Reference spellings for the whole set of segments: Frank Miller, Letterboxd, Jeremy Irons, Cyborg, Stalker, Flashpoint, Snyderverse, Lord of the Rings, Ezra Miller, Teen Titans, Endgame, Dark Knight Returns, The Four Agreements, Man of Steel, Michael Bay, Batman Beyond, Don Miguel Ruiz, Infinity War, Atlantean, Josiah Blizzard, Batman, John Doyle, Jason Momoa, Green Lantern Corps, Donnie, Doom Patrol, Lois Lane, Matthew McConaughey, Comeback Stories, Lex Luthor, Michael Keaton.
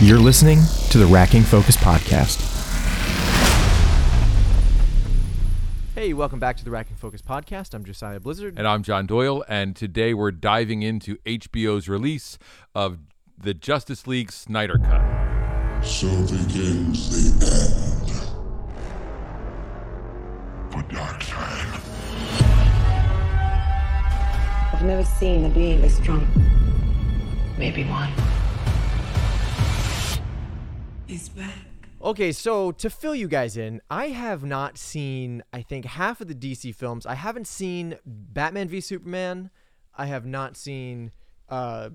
You're listening to the Racking Focus Podcast. Hey, welcome back to the Racking Focus Podcast. I'm Josiah Blizzard. And I'm John Doyle. And today we're diving into HBO's release of the Justice League Snyder Cut. So begins the end for Darkseid. I've never seen a being this strong. Maybe one. Is back. Okay, so to fill you guys in, I have not seen, I think, half of the DC films. I haven't seen Batman v Superman. I have not seen Aquaman.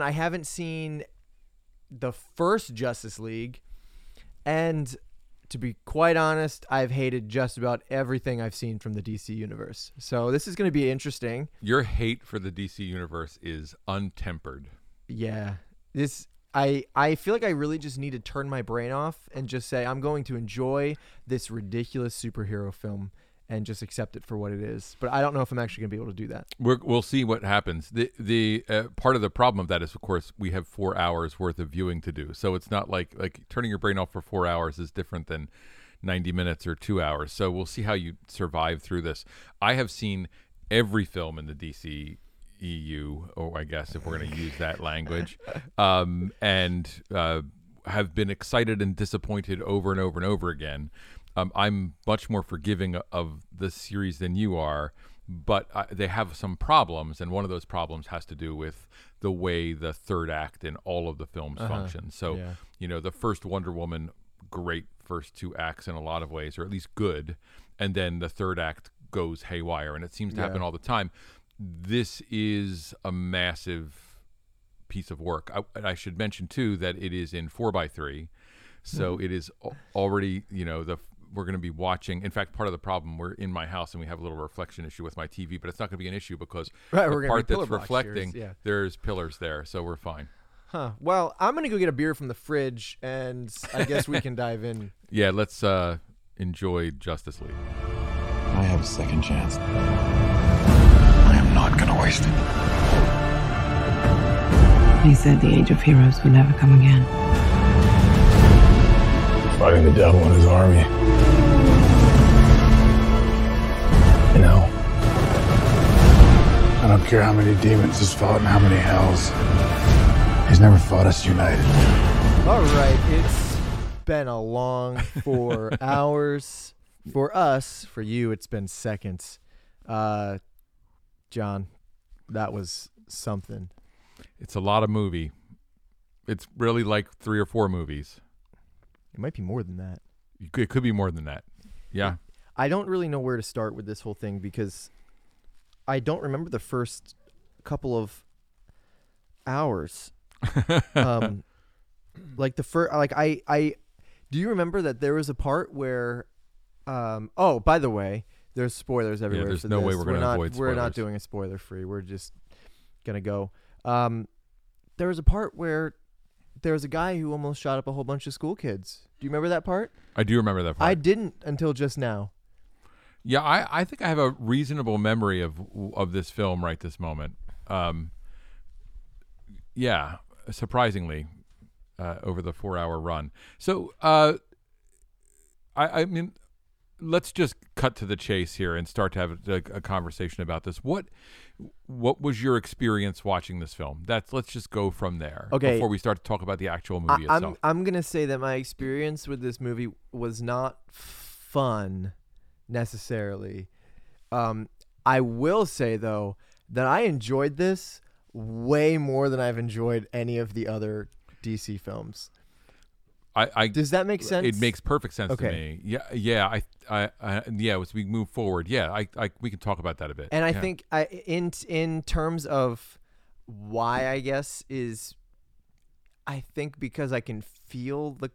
I haven't seen the first Justice League. And to be quite honest, I've hated just about everything I've seen from the DC Universe. So this is going to be interesting. Your hate for the DC Universe is untempered. Yeah. I feel like I really just need to turn my brain off and just say, I'm going to enjoy this ridiculous superhero film and just accept it for what it is. But I don't know if I'm actually going to be able to do that. We'll see what happens. The part of the problem of that is, of course, we have 4 hours worth of viewing to do. So it's not like turning your brain off for 4 hours is different than 90 minutes or 2 hours. So we'll see how you survive through this. I have seen every film in the DC EU, or I guess if we're going to use that language, and have been excited and disappointed over and over and over again. I'm much more forgiving of the series than you are, but they have some problems, and one of those problems has to do with the way the third act in all of the films function. So, yeah. You know, the first Wonder Woman, great first two acts in a lot of ways, or at least good, and then the third act goes haywire, and it seems to happen all the time. This is a massive piece of work. I should mention, too, that it is in 4x3. So it is already, you know, we're going to be watching. In fact, part of the problem, we're in my house and we have a little reflection issue with my TV, but it's not going to be an issue because the part that's reflecting, there's pillars there. So we're fine. Huh. Well, I'm going to go get a beer from the fridge and I guess we can dive in. Yeah, let's enjoy Justice League. I have a second chance. Not gonna waste it. He said the age of heroes would never come again. Fighting the devil and his army. You know, I don't care how many demons he's fought and how many hells. He's never fought us united. All right, it's been a long 4 hours. For us, for you, it's been seconds. John, that was something. It's a lot of movie. It's really like 3 or 4 movies. It might be more than that. It could be more than that. Yeah. I don't really know where to start with this whole thing because I don't remember the first couple of hours. Do you remember that there was a part where, oh, by the way, there's spoilers everywhere. Yeah, there's no way we're going to avoid spoilers. We're not doing a spoiler free. We're just going to go. There was a part where there was a guy who almost shot up a whole bunch of school kids. Do you remember that part? I do remember that part. I didn't until just now. Yeah, I think I have a reasonable memory of this film right this moment. Yeah, surprisingly, over the 4 hour run. So, I mean, let's just cut to the chase here and start to have a conversation about this. What was your experience watching this film? Let's just go from there. Okay. Before we start to talk about the actual movie itself. I'm going to say that my experience with this movie was not fun necessarily. I will say, though, that I enjoyed this way more than I've enjoyed any of the other DC films. Does that make sense? It makes perfect sense to me. Yeah. As we move forward, we can talk about that a bit. And I think in terms of why, I guess, is I think because I can feel the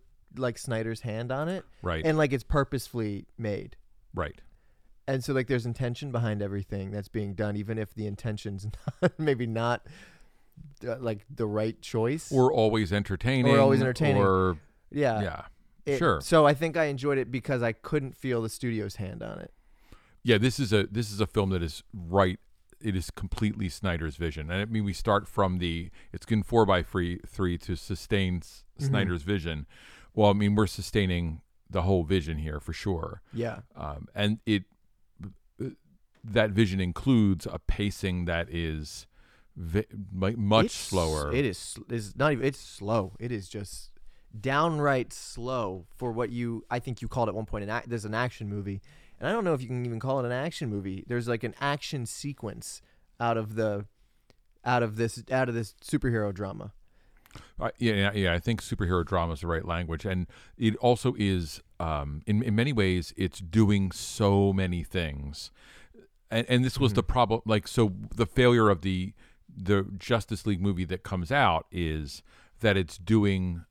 Snyder's hand on it, right? And it's purposefully made, right? And so there's intention behind everything that's being done, even if the intention's maybe not the right choice, or always entertaining, or sure. So I think I enjoyed it because I couldn't feel the studio's hand on it. Yeah, this is a film that is right it is completely Snyder's vision. And I mean, we start from it's in 4x3 to sustain Snyder's vision. Well, I mean, we're sustaining the whole vision here for sure. Yeah. And that vision includes a pacing that is much slower. It's not even, it's slow. It is just downright slow for what I think you called at one point, there's an action movie. And I don't know if you can even call it an action movie. There's like an action sequence out of this superhero drama. I think superhero drama is the right language, and it also is in many ways it's doing so many things, and this was the problem. Like, so the failure of the Justice League movie that comes out is that it's doing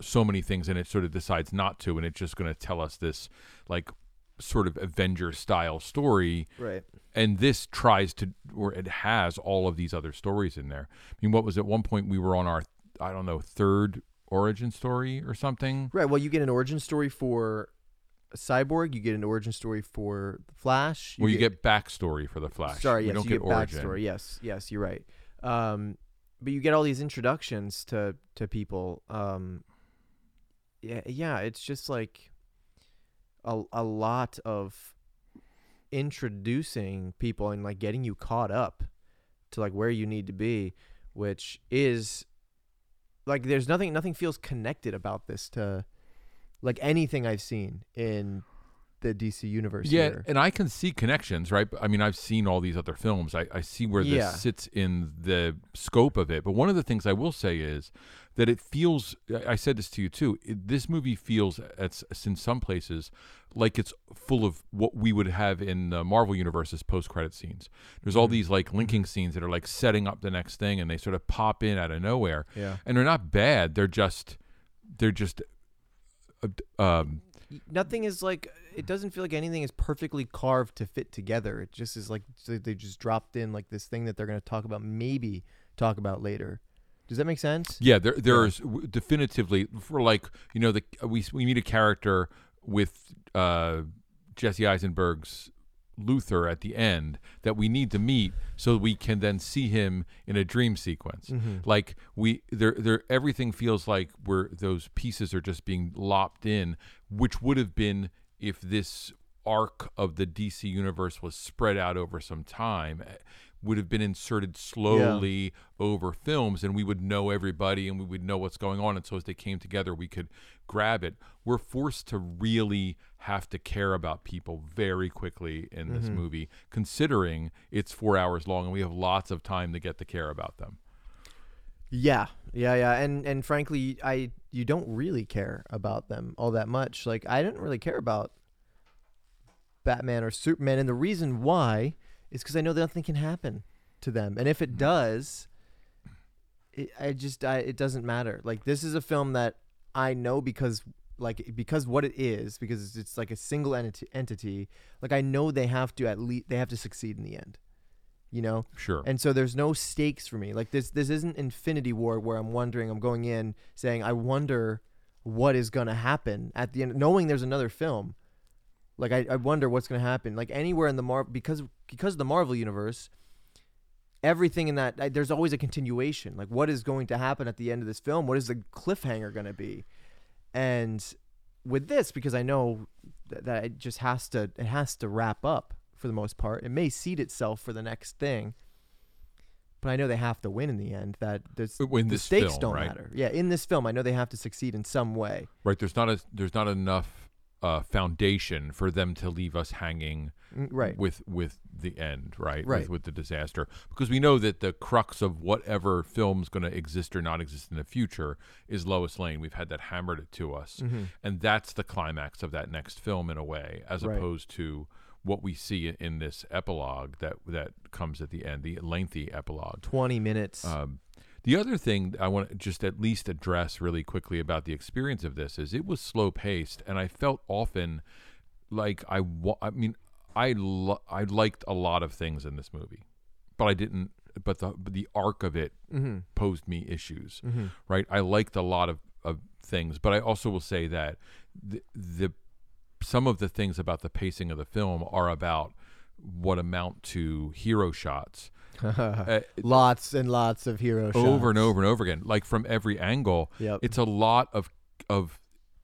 so many things, and it sort of decides not to, and it's just going to tell us this like sort of Avengers style story, right? And this tries to, or it has all of these other stories in there. I mean, what was at one point we were on our third origin story or something. Right. Well, you get an origin story for a Cyborg. You get an origin story for the Flash. You get backstory for the Flash. Sorry, yes, you get origin. Backstory. Yes, you're right. But you get all these introductions to people. It's just like a lot of introducing people and like getting you caught up to like where you need to be, which is. Like, there's nothing feels connected about this to, like, anything I've seen in the DC universe. Yeah, here. And I can see connections, right? I mean, I've seen all these other films. I see where this sits in the scope of it. But one of the things I will say is that it feels, I said this to you too, this movie feels, in some places, like it's full of what we would have in the Marvel universe as post-credit scenes. There's all these like linking scenes that are like setting up the next thing, and they sort of pop in out of nowhere. Yeah. And they're not bad. They're just. Nothing is like. It doesn't feel like anything is perfectly carved to fit together. It just is like they just dropped in like this thing that they're going to talk about later. Does that make sense? Yeah, there's definitively for like, you know, we meet a character with Jesse Eisenberg's Luthor at the end that we need to meet so we can then see him in a dream sequence. Like everything feels like those pieces are just being lopped in, which would have been if this arc of the DC universe was spread out over some time. Would have been inserted slowly over films, and we would know everybody and we would know what's going on. And so as they came together, we could grab it. We're forced to really have to care about people very quickly in this movie, considering it's 4 hours long and we have lots of time to get to care about them. Yeah. And frankly, you don't really care about them all that much. Like, I didn't really care about Batman or Superman. And the reason why is because I know that nothing can happen to them, and if it does, it doesn't matter. Like, this is a film that I know because what it is, because it's like a single entity. Like, I know they have to succeed in the end, you know. Sure. And so there's no stakes for me. Like, this isn't Infinity War where I'm going in saying I wonder what is going to happen at the end, knowing there's another film. Like, I wonder what's going to happen. Like, anywhere in the Marvel, because of the Marvel universe, everything in that, there's always a continuation. Like, what is going to happen at the end of this film? What is the cliffhanger going to be? And with this, because I know that it just has to wrap up for the most part. It may seed itself for the next thing, but I know they have to win in the end. That the stakes film, don't matter. Yeah, in this film, I know they have to succeed in some way. Right. There's not enough foundation for them to leave us hanging with the end, right? With the disaster, because we know that the crux of whatever film's going to exist or not exist in the future is Lois Lane. We've had that hammered to us, and that's the climax of that next film in a way, as opposed to what we see in this epilogue that comes at the end, the lengthy epilogue, 20 minutes. The other thing I want to just at least address really quickly about the experience of this is it was slow-paced, and I felt often like I liked a lot of things in this movie, but I didn't. But the arc of it posed me issues, right? I liked a lot of things, but I also will say that the some of the things about the pacing of the film are about what amount to hero shots. Lots and lots of hero shots. Over and over and over again, like from every angle. Yep. It's a lot of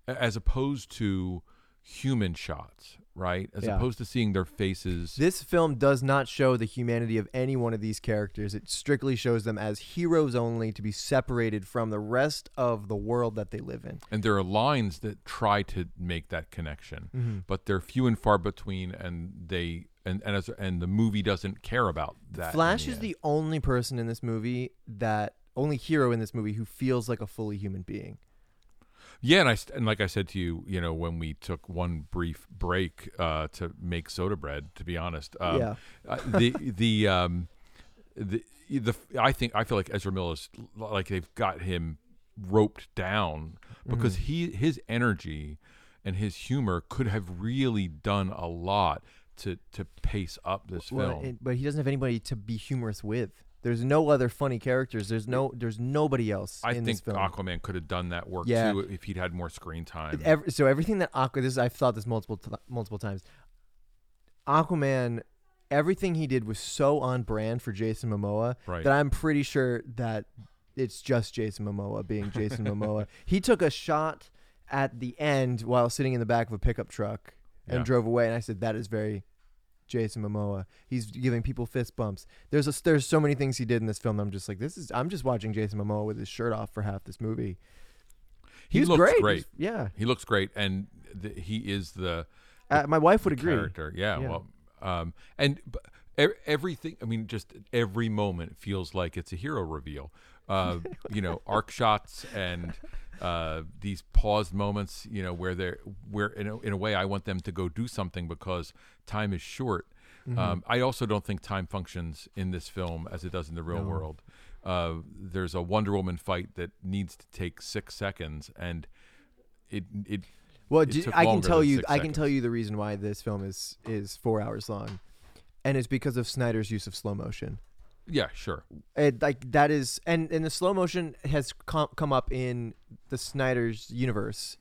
as opposed to human shots, right? As opposed to seeing their faces. This film does not show the humanity of any one of these characters. It strictly shows them as heroes only, to be separated from the rest of the world that they live in. And there are lines that try to make that connection, but they're few and far between, and they... And the movie doesn't care about that. Flash is the only person in this movie, that only hero in this movie, who feels like a fully human being. Yeah, and like I said to you, you know, when we took one brief break to make soda bread, to be honest, I feel like Ezra Miller is like they've got him roped down, because his energy and his humor could have really done a lot to pace up this film. But he doesn't have anybody to be humorous with. There's no other funny characters. There's nobody else in this film. I think Aquaman could have done that work too, if he'd had more screen time. So everything that I've thought this multiple times. Aquaman, everything he did was so on brand for Jason Momoa that I'm pretty sure that it's just Jason Momoa being Jason Momoa. He took a shot at the end while sitting in the back of a pickup truck and drove away, and I said, that is very Jason Momoa. He's giving people fist bumps. There's so many things he did in this film that I'm just like, I'm just watching Jason Momoa with his shirt off for half this movie. He looks great. He looks great, and he is the my wife would agree. Character. Yeah. Well, and everything, I mean, just every moment feels like it's a hero reveal. Arc shots and these paused moments, where they're in a way I want them to go do something because time is short. I also don't think time functions in this film as it does in the real world. There's a Wonder Woman fight that needs to take 6 seconds, and I can tell you the reason why this film is 4 hours long, and it's because of Snyder's use of slow motion. Yeah, sure. The slow motion has come up in the Snyder's universe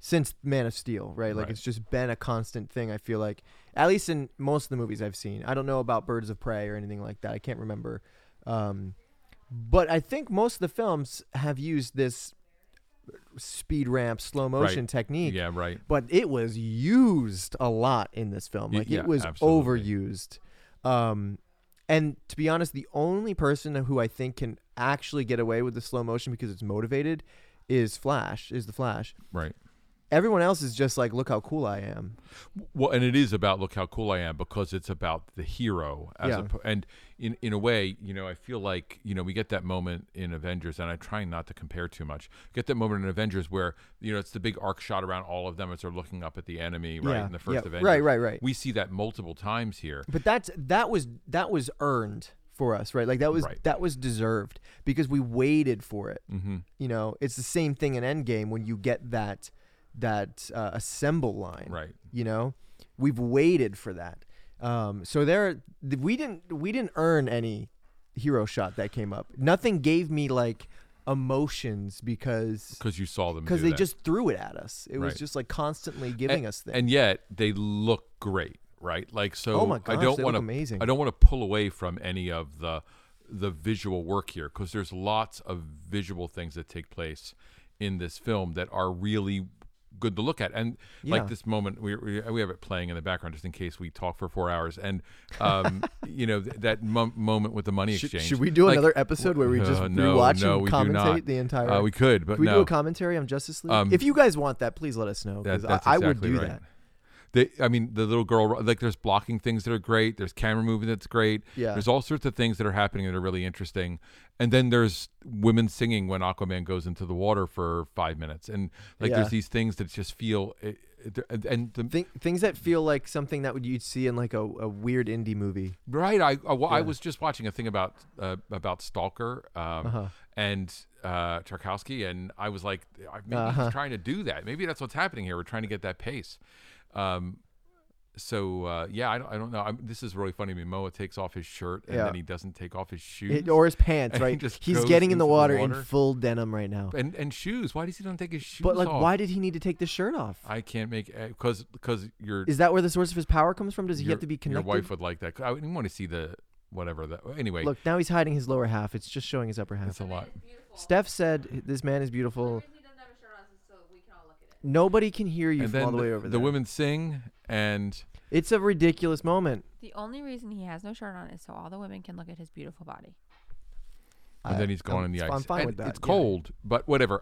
since Man of Steel, right? Like it's just been a constant thing, I feel like, at least in most of the movies I've seen. I don't know about Birds of Prey or anything like that. I can't remember. But I think most of the films have used this speed ramp slow motion technique. Yeah, right. But it was used a lot in this film. Like it was overused. And to be honest, the only person who I think can actually get away with the slow motion because it's motivated is the Flash. Right. Everyone else is just like, look how cool I am. Well, and it is about look how cool I am, because it's about the hero. And in a way, I feel like, we get that moment in Avengers, and I try not to compare too much. Get that moment in Avengers where, it's the big arc shot around all of them as they're looking up at the enemy, right? In the first Avengers. Right. We see that multiple times here. But that was earned for us, right? Like that was deserved, because we waited for it. It's the same thing in Endgame when you get that assemble line, right? We've waited for that. So we didn't earn any hero shot that came up. Nothing gave me like emotions because you saw them, because they just threw it at us. It was just like constantly giving us things, and yet they look great, right? Like so. Oh my gosh, I don't want to pull away from any of the visual work here, because there's lots of visual things that take place in this film that are really good to look at, and like this moment we have it playing in the background just in case we talk for 4 hours, and that moment with the money exchange. Should we do another episode where we just rewatch and commentate the entire we could, but we do a commentary on Justice League? If you guys want that, please let us know, because I would do that. The little girl, like there's blocking things that are great, there's camera movement that's great, there's all sorts of things that are happening that are really interesting, and then there's women singing when Aquaman goes into the water for 5 minutes, and there's these things that just feel things that feel like something that you'd see in like a weird indie movie, right? I was just watching a thing about Stalker and Tarkovsky, and I was like, maybe he's trying to do that. Maybe that's what's happening here. We're trying to get that pace. So, I don't know. This is really funny. Momoa takes off his shirt and then he doesn't take off his shoes. Or his pants, right? He's getting in the water in full denim right now. And shoes. Why does he not take his shoes off? But, like, why did he need to take the shirt off? I can't make... Because you're... Is that where the source of his power comes from? Does he have to be connected? Your wife would like that. I wouldn't want to see the... Whatever that. Anyway. Look, now he's hiding his lower half. It's just showing his upper half. That's a lot. Steph said, this man is beautiful. Nobody can hear you from all the way over there. The women sing, and it's a ridiculous moment. The only reason he has no shirt on is so all the women can look at his beautiful body. And then he's gone in the ice. I'm fine with that. It's cold, but whatever.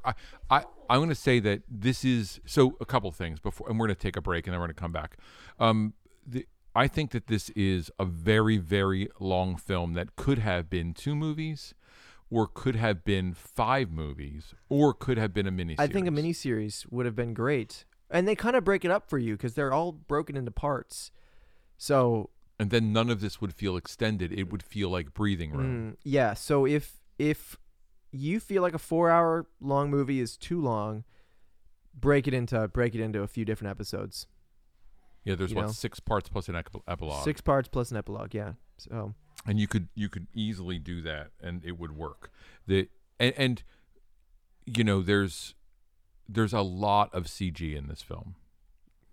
I'm going to say that this is so a couple things before, and we're going to take a break, and then we're going to come back. I think that this is a very, very long film that could have been 2 movies. Or could have been 5 movies, or could have been a miniseries. I think a miniseries would have been great. And they kind of break it up for you because they're all broken into parts. So. And then none of this would feel extended. It would feel like breathing room. Yeah. So if you feel like a 4-hour long movie is too long, break it into a few different episodes. Yeah, there's 6 parts plus an epilogue. 6 parts plus an epilogue. Yeah. So. And you could easily do that, and it would work. There's a lot of CG in this film.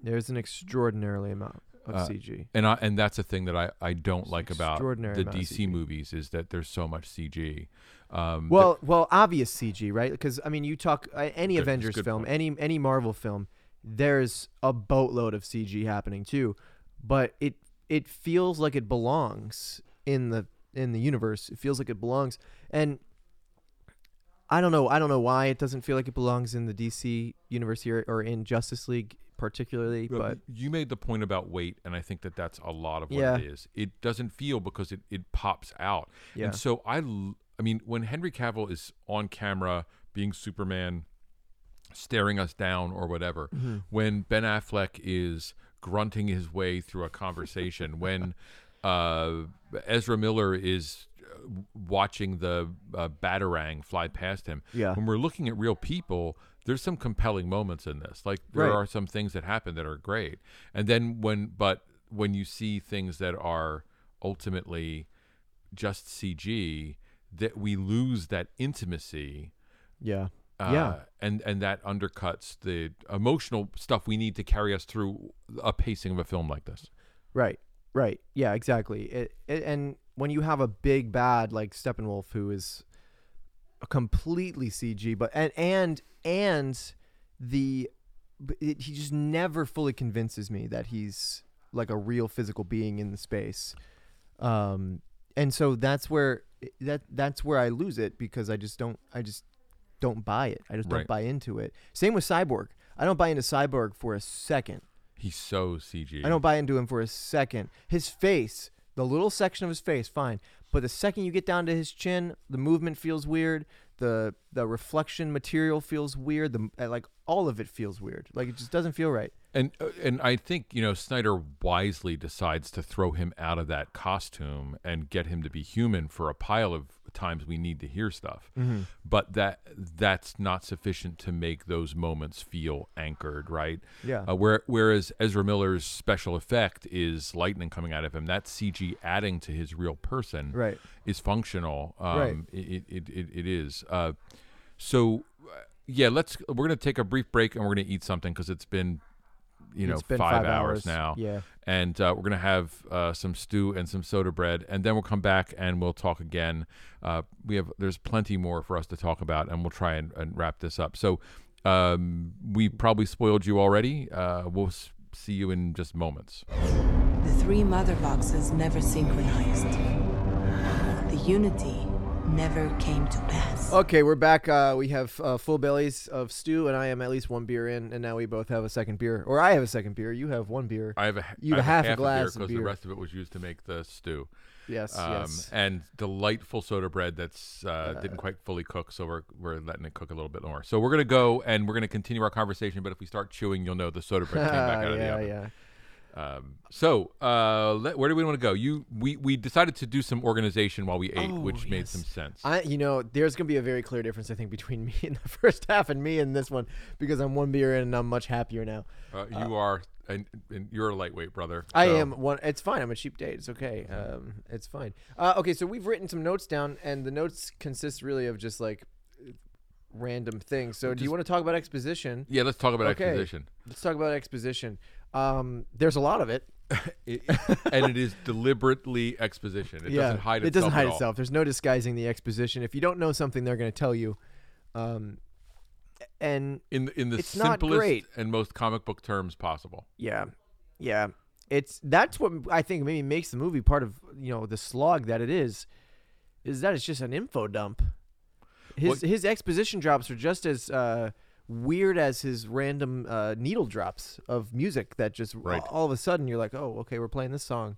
There's an extraordinarily amount of CG, and that's a thing that I don't like about the DC movies is that there's so much CG. Obvious CG, right? Because I mean, you talk any Avengers film, any Marvel film, there's a boatload of CG happening too, but it feels like it belongs. In the universe, it feels like it belongs, and I don't know why it doesn't feel like it belongs in the DC universe here or in Justice League particularly. But you made the point about weight, and I think that that's a lot of what it is. It doesn't feel because it pops out, and so I mean, when Henry Cavill is on camera being Superman, staring us down or whatever, when Ben Affleck is grunting his way through a conversation, when Ezra Miller is watching the Batarang fly past him. Yeah. When we're looking at real people, there's some compelling moments in this. Like there are some things that happen that are great. And then when you see things that are ultimately just CG, that we lose that intimacy. Yeah. And that undercuts the emotional stuff we need to carry us through a pacing of a film like this. Right. Right. Yeah, exactly. And when you have a big bad like Steppenwolf, who is completely CG, but he just never fully convinces me that he's like a real physical being in the space. And so that's where I lose it, because I just don't buy it. I just don't buy into it. Same with Cyborg. I don't buy into Cyborg for a second. He's so CG. I don't buy into him for a second. His face, the little section of his face, fine. But the second you get down to his chin, the movement feels weird. The reflection material feels weird. Like all of it feels weird. Like it just doesn't feel right. And I think, Snyder wisely decides to throw him out of that costume and get him to be human for a pile of times we need to hear stuff. Mm-hmm. But that's not sufficient to make those moments feel anchored, right? Yeah. Whereas Ezra Miller's special effect is lightning coming out of him. That CG adding to his real person is functional. It is. So, yeah, we're going to take a brief break, and we're going to eat something because it's been... it's been 5 hours now. Yeah. And we're going to have some stew and some soda bread, and then we'll come back and we'll talk again. There's plenty more for us to talk about, and we'll try and wrap this up. So we probably spoiled you already. We'll see you in just moments. The 3 mother boxes never synchronized. The unity never came to pass. Okay, we're back. We have full bellies of stew, and I am at least 1 beer in, and now we both have a second beer. Or I have a second beer. You have 1 beer. I have half a glass of beer. Because the rest of it was used to make the stew. Yes. And delightful soda bread that's didn't quite fully cook, so we're letting it cook a little bit more. So we're going to go, and we're going to continue our conversation, but if we start chewing, you'll know the soda bread came back out of the oven. Yeah, yeah. Where do we want to go? We decided to do some organization while we ate, which made some sense. There's going to be a very clear difference, I think, between me in the first half and me in this one, because I'm one beer in and I'm much happier now. And you're a lightweight, brother. So. I am one. It's fine. I'm a cheap date. It's okay. It's fine. Okay. So we've written some notes down, and the notes consist really of just like random things. So do you want to talk about exposition? Yeah, let's talk about exposition. Let's talk about exposition. There's a lot of it. And it is deliberately exposition. It doesn't hide itself. There's no disguising the exposition. If you don't know something, they're going to tell you. And in the simplest and most comic book terms possible. Yeah. That's what I think maybe makes the movie part of the slog that it is that it's just an info dump. His exposition drops are just as weird as his random needle drops of music that just all of a sudden you're like, oh, okay, we're playing this song.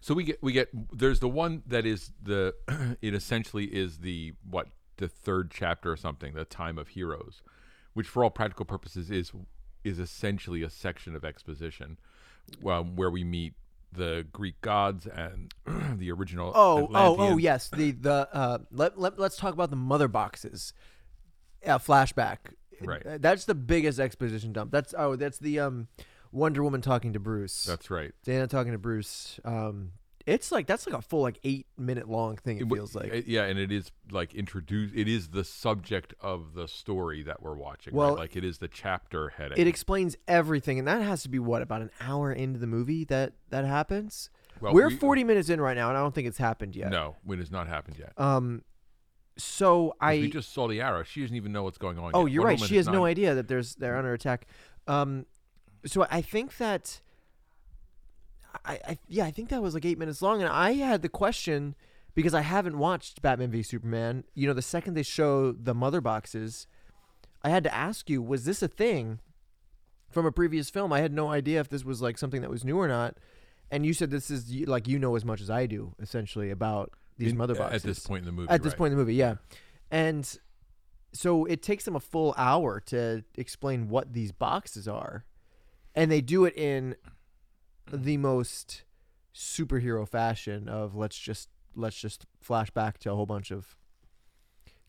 So we get there's the one that is the third chapter or something, the Time of Heroes, which for all practical purposes is essentially a section of exposition, where we meet the Greek gods and the original Atlantean. Yes, let's talk about the Mother Boxes flashback. Right, that's the biggest exposition dump. That's the Wonder Woman talking to Bruce. That's right, Dana talking to Bruce. It's like that's like a full 8-minute long thing. It feels like and it is like introduced. It is the subject of the story that we're watching. Well, right? Like it is the chapter heading. It explains everything, and that has to be about an hour into the movie that happens. Well, we're 40 minutes in right now, and I don't think it's happened yet. No, it has not happened yet. We just saw the arrow. She doesn't even know what's going on. Oh, yet. You're right. She has no idea that they're under attack. So I think that. I think that was 8 minutes long, and I had the question because I haven't watched Batman v Superman. The second they show the Mother Boxes, I had to ask you, was this a thing from a previous film? I had no idea if this was something that was new or not, and you said this is as much as I do essentially about these Mother Boxes at this point in the movie. Yeah, and so it takes them a full hour to explain what these boxes are, and they do it in the most superhero fashion of let's just flash back to a whole bunch of.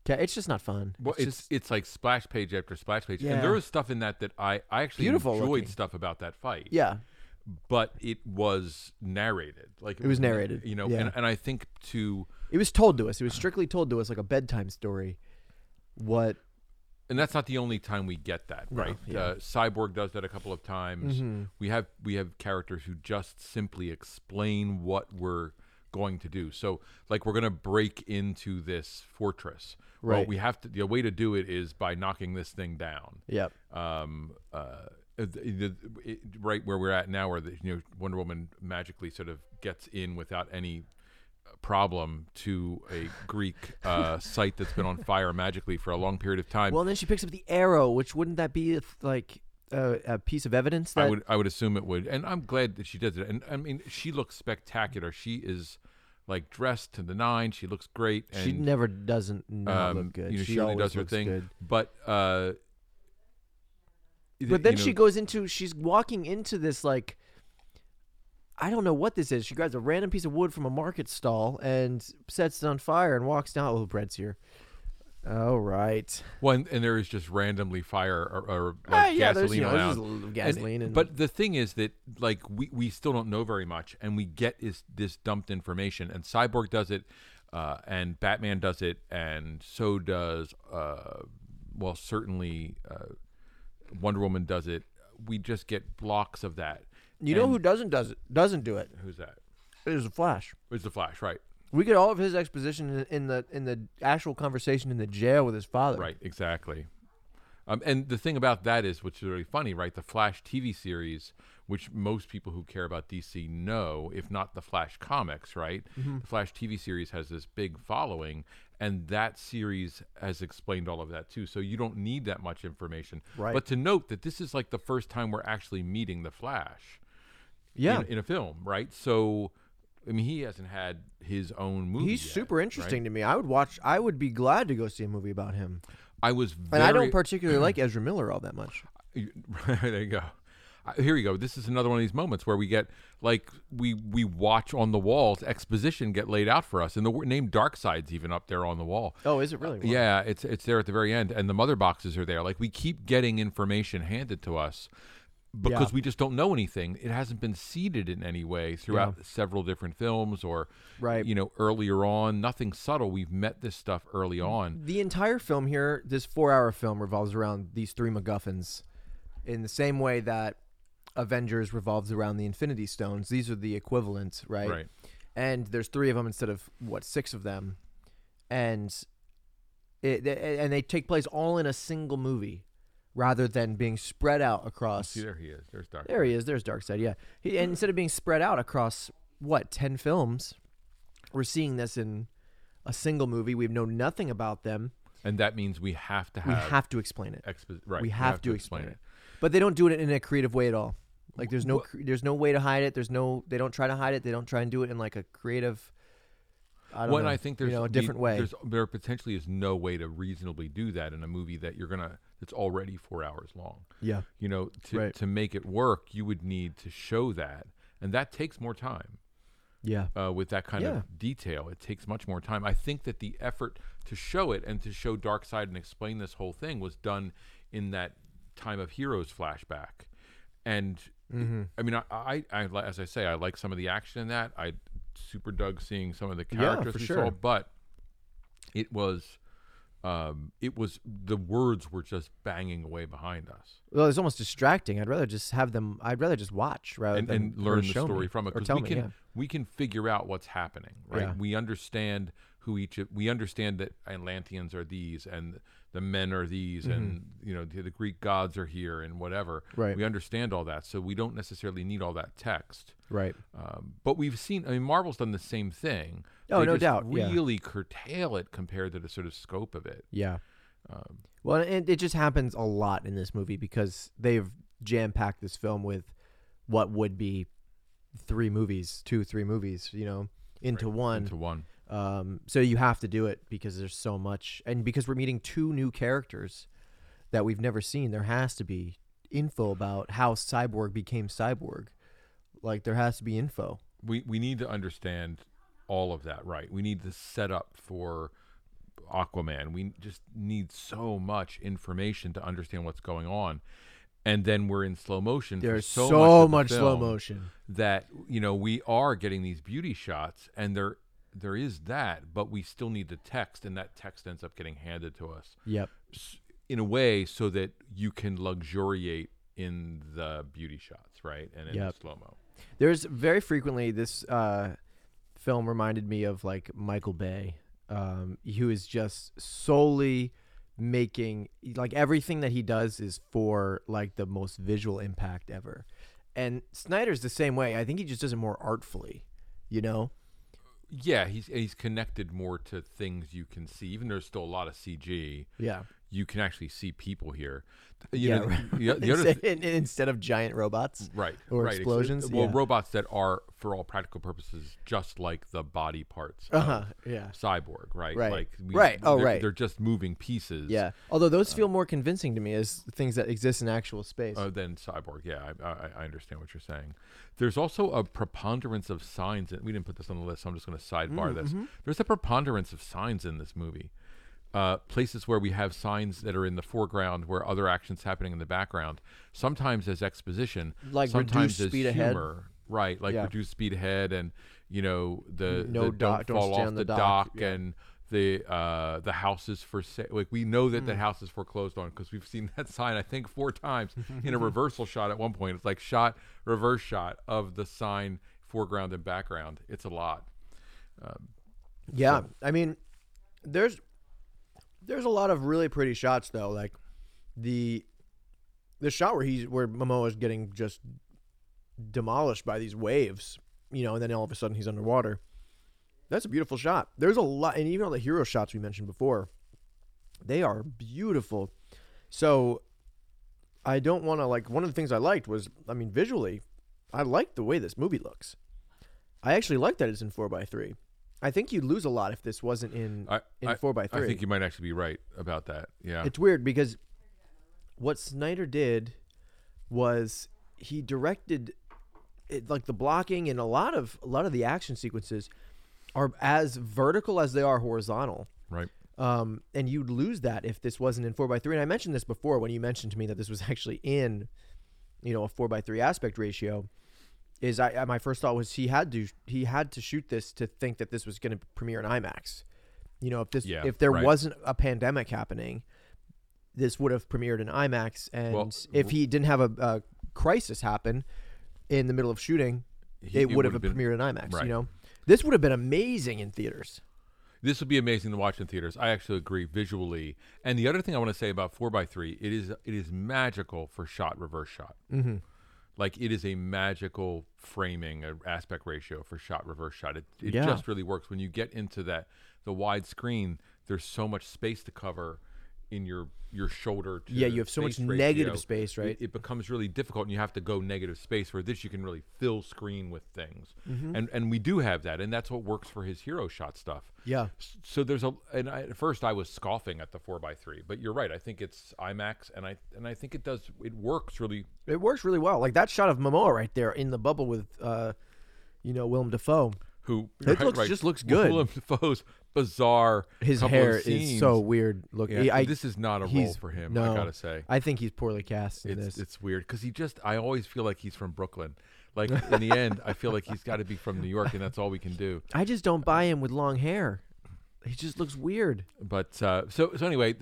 It's just not fun. Well, it's like splash page after splash page, and there was stuff in that I actually enjoyed stuff about that fight. Yeah, but it was narrated. It was narrated. And I think it was told to us. It was strictly told to us like a bedtime story. And that's not the only time we get that, right? No, yeah. Cyborg does that a couple of times. Mm-hmm. We have characters who just simply explain what we're going to do. So, we're going to break into this fortress. Right. Well, we have to. The way to do it is by knocking this thing down. Yep. Right where we're at now, where Wonder Woman magically sort of gets in without any problem to a Greek site that's been on fire magically for a long period of time. Well, and then she picks up the arrow, which wouldn't that be a piece of evidence? That I would assume it would, and I'm glad that she does it. And I mean, she looks spectacular. She is dressed to the nine. She looks great. And, she never doesn't not look good. She only does her thing. Good. But then she goes into. She's walking into this I don't know what this is. She grabs a random piece of wood from a market stall and sets it on fire and walks down. Oh, Brett's here. All right. Well, and there is just randomly fire or gasoline around. There's gasoline. But the thing is that we still don't know very much, and we get this dumped information. And Cyborg does it, and Batman does it, and so does certainly Wonder Woman does it. We just get blocks of that. Who doesn't do it? Who's that? It was the Flash. It's the Flash, right? We get all of his exposition in the actual conversation in the jail with his father. Right, exactly. And the thing about that is, which is really funny, right? The Flash TV series, which most people who care about DC know, if not the Flash comics, right? Mm-hmm. The Flash TV series has this big following, and that series has explained all of that too. So you don't need that much information. Right. But to note that this is the first time we're actually meeting the Flash. Yeah, in a film, right? So, I mean, he hasn't had his own movie. He's super interesting to me. I would be glad to go see a movie about him. And I don't particularly like Ezra Miller all that much. There you go. Here you go. This is another one of these moments where we get, like, we watch on the walls exposition get laid out for us, and the name Darkseid's even up there on the wall. Oh, is it really? Wow. Yeah, it's there at the very end, and the mother boxes are there. Like, we keep getting information handed to us because we just don't know anything. It hasn't been seeded in any way throughout several different films or, you know, earlier on. Nothing subtle. We've met this stuff early on. The entire film here, this 4-hour film, revolves around these three MacGuffins in the same way that Avengers revolves around the Infinity Stones. These are the equivalents, right? Right. And there's three of them instead of, what, six of them. And they take place all in a single movie rather than being spread out across... See, there he is. There's Darkseid. There he is. There's Darkseid, yeah. And instead of being spread out across, what, 10 films, we're seeing this in a single movie. We know nothing about them. And that means we have to have... We have to explain it. We have to explain it. But they don't do it in a creative way at all. Like, there's no way to hide it. They don't try to hide it. They don't try and do it in like a creative, I don't know. I think there's a different way. There potentially is no way to reasonably do that in a movie that that's already 4 hours long. Yeah. You know, to make it work, you would need to show that, and that takes more time. Yeah. With that kind of detail, it takes much more time. I think that the effort to show it and to show Darkseid and explain this whole thing was done in that Time of Heroes flashback, and I mean, I as I say, I like some of the action in that. I super dug seeing some of the characters saw, but it was the words were just banging away behind us. Well, it's almost distracting. I'd rather just watch rather than learn the story from it, because we can figure out what's happening, right? Yeah. We understand we understand that Atlanteans are these, and the men are these, and you know the Greek gods are here, and whatever. Right. We understand all that, so we don't necessarily need all that text. Right. But we've seen. I mean, Marvel's done the same thing. Oh, no doubt. Really curtail it compared to the sort of scope of it. Yeah. Well, and it just happens a lot in this movie because they've jam-packed this film with what would be three movies, you know, into one. So you have to do it because there's so much, and because we're meeting two new characters that we've never seen, there has to be info about how Cyborg became Cyborg. Like, there has to be info. We need to understand all of that, right? We need the setup for Aquaman. We just need so much information to understand what's going on. And then we're in slow motion. There's so much slow motion that, you know, we are getting these beauty shots, and there is that, but we still need the text, and that text ends up getting handed to us. Yep. In a way so that you can luxuriate in the beauty shots, right? And in the slow-mo. There's very frequently this film reminded me of, like, Michael Bay, who is just solely making, like, everything that he does is for, like, the most visual impact ever. And Snyder's the same way. I think he just does it more artfully, you know? Yeah, he's connected more to things you can see. Even there's still a lot of CG. Yeah, you can actually see people here. You know, the other instead of giant robots, or explosions. Robots that are, for all practical purposes, just like the body parts. Cyborg, right? They're just moving pieces. Yeah, although those feel more convincing to me as things that exist in actual space. Than Cyborg. Yeah, I understand what you're saying. There's also a preponderance of signs, and we didn't put this on the list, so I'm just going to sidebar this. There's a preponderance of signs in this movie. Places where we have signs that are in the foreground, where other actions happening in the background, sometimes as exposition, like sometimes as speed humor, ahead. Right? Like reduced speed ahead, and you know don't fall off the dock, and the house is for sale. Like, we know that the house is foreclosed on because we've seen that sign I think 4 times in a reversal shot at one point. It's like reverse shot of the sign, foreground and background. It's a lot. I mean, There's a lot of really pretty shots though, like the shot where Momoa is getting just demolished by these waves, you know, and then all of a sudden he's underwater. That's a beautiful shot. There's a lot, and even all the hero shots we mentioned before, they are beautiful. So I don't want to, like, one of the things I liked was, I mean, visually, I like the way this movie looks. I actually like that it's in 4x3. I think you'd lose a lot if this wasn't in 4x3. I think you might actually be right about that. Yeah. It's weird because what Snyder did was he directed it, like the blocking and a lot of the action sequences are as vertical as they are horizontal. Right. And you'd lose that if this wasn't in 4x3. And I mentioned this before when you mentioned to me that this was actually in, you know, a 4x3 aspect ratio. Is my first thought was he had to shoot this to think that this was going to premiere in IMAX. You know, if there wasn't a pandemic happening, this would have premiered in IMAX. And if he didn't have a crisis happen in the middle of shooting, it would have premiered in IMAX. Right. You know, this would have been amazing in theaters. This would be amazing to watch in theaters. I actually agree visually. And the other thing I want to say about 4x3, it is magical for shot, reverse shot. Mm-hmm. Like, it is a magical framing, aspect ratio for shot, reverse shot. It just really works. When you get into the wide screen, there's so much space to cover in your shoulder. You have so much negative space, right? It becomes really difficult, and you have to go negative space. Where this, you can really fill screen with things. Mm-hmm. And we do have that, and that's what works for his hero shot stuff. Yeah. So there's at first I was scoffing at the 4x3, but you're right. I think it's IMAX, and I think it does. It works really well. Like that shot of Momoa right there in the bubble with, Willem Dafoe. Looks good. Willem Dafoe's bizarre. His hair is so weird looking. Yeah, this is not a role for him. No, I gotta say. I think he's poorly cast in this. It's weird because I always feel like he's from Brooklyn. Like in the end, I feel like he's got to be from New York, and that's all we can do. I just don't buy him with long hair. He just looks weird. But so anyway,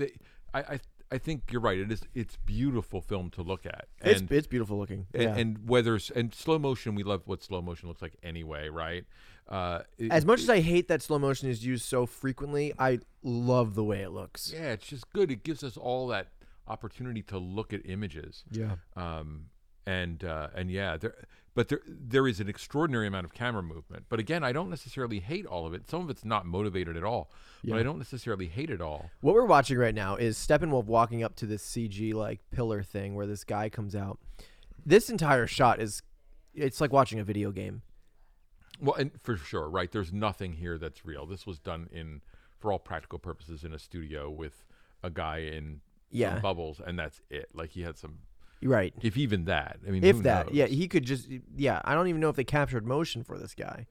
I think you're right. It's beautiful film to look at. It's beautiful looking. And slow motion, we love what slow motion looks like anyway, right? As much as I hate that slow motion is used so frequently, I love the way it looks. Yeah, it's just good. It gives us all that opportunity to look at images. Yeah. There is an extraordinary amount of camera movement. But again, I don't necessarily hate all of it. Some of it's not motivated at all, but I don't necessarily hate it all. What we're watching right now is Steppenwolf walking up to this CG like pillar thing where this guy comes out. This entire shot it's like watching a video game. Well, and for sure, right? There's nothing here that's real. This was done for all practical purposes, in a studio with a guy in some bubbles, and that's it. Like he had some, right? If even that, I mean, who knows? He could just, I don't even know if they captured motion for this guy,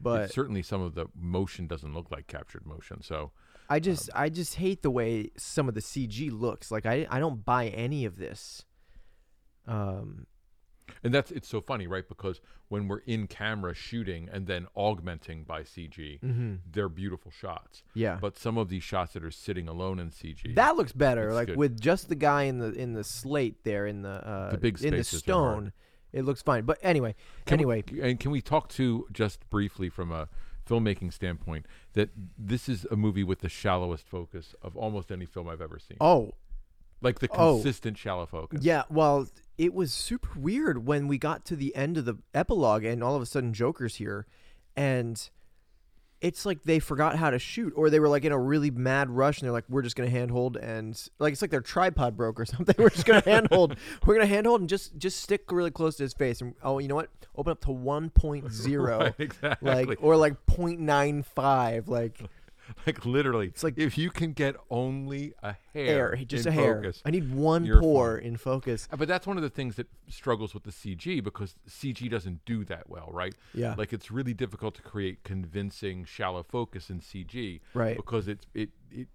but certainly some of the motion doesn't look like captured motion. So I just hate the way some of the CG looks. Like I don't buy any of this. And it's so funny, right? Because when we're in camera shooting and then augmenting by CG, mm-hmm. they're beautiful shots. Yeah. But some of these shots that are sitting alone in CG, that looks better. Like good. With just the guy in the slate there in the big space in the stone, it looks fine. But can we talk to just briefly from a filmmaking standpoint that this is a movie with the shallowest focus of almost any film I've ever seen. Oh. Like the consistent shallow focus. Yeah, well, it was super weird when we got to the end of the epilogue and all of a sudden Joker's here. And it's like they forgot how to shoot, or they were like in a really mad rush and they're like, we're just going to handhold. And like it's like their tripod broke or something. We're just going to handhold. We're going to handhold and just stick really close to his face. And you know what? Open up to 1.0. Right, exactly. Or 0.95. Like literally, it's like if you can get only a hair, just in a hair. Focus, I need one pore in focus. But that's one of the things that struggles with the CG, because CG doesn't do that well, right? Yeah, like it's really difficult to create convincing shallow focus in CG, right? Because it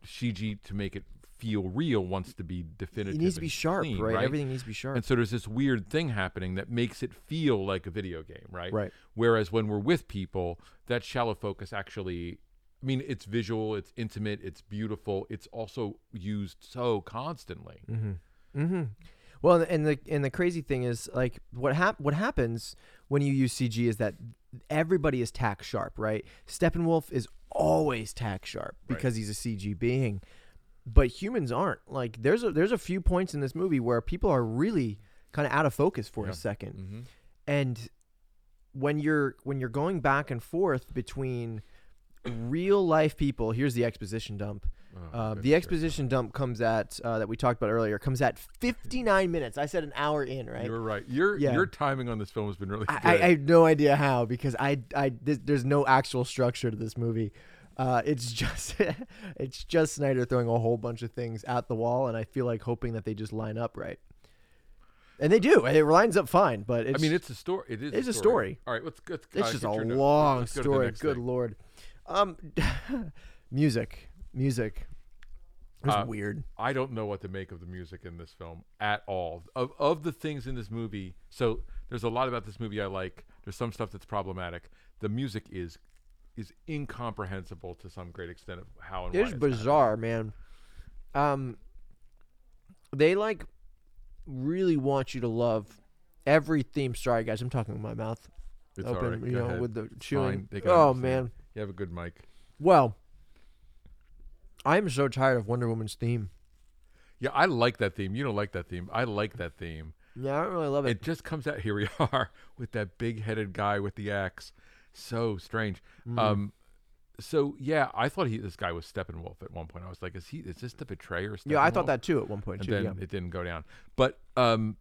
CG, to make it feel real, wants to be definitive. It needs to be sharp, clean, right? Everything needs to be sharp. And so there's this weird thing happening that makes it feel like a video game, right? Right. Whereas when we're with people, that shallow focus actually. I mean, it's visual, it's intimate, it's beautiful. It's also used so constantly. Mm-hmm. Mm-hmm. Well, and the crazy thing is, like, what happens when you use CG is that everybody is tack sharp, right? Steppenwolf is always tack sharp because he's a CG being, but humans aren't. Like, there's a few points in this movie where people are really kind of out of focus for a second, mm-hmm. and when you're going back and forth between real life people. Here's the exposition dump. The exposition dump comes at that we talked about earlier. Comes at 59 minutes. I said an hour in, right? You were right. Your timing on this film has been really good. I have no idea how, because there's no actual structure to this movie. It's just Snyder throwing a whole bunch of things at the wall, and I feel like hoping that they just line up right. And they do. And it lines up fine. But it's, I mean, it's a story. It is a story. All right, let's it's just a long story. Good thing. Lord. Music. It was weird. I don't know what to make of the music in this film at all. Of the things in this movie, so there's a lot about this movie I like. There's some stuff that's problematic. The music is incomprehensible to some great extent of how and why it's bizarre, happening. Man. They like really want you to love every theme. Sorry, guys, I'm talking with my mouth it's open. All right. You Go know, ahead. With the chewing. Oh man, you have a good mic. Well, I'm so tired of Wonder Woman's theme. Yeah, I like that theme. You don't like that theme. I like that theme. Yeah, I don't really love it. It just comes out. Here we are with that big-headed guy with the axe. So strange. Mm-hmm. So yeah, I thought this guy was Steppenwolf at one point. I was like, is this the betrayer? Yeah, I thought that too at one point. And then it didn't go down. But and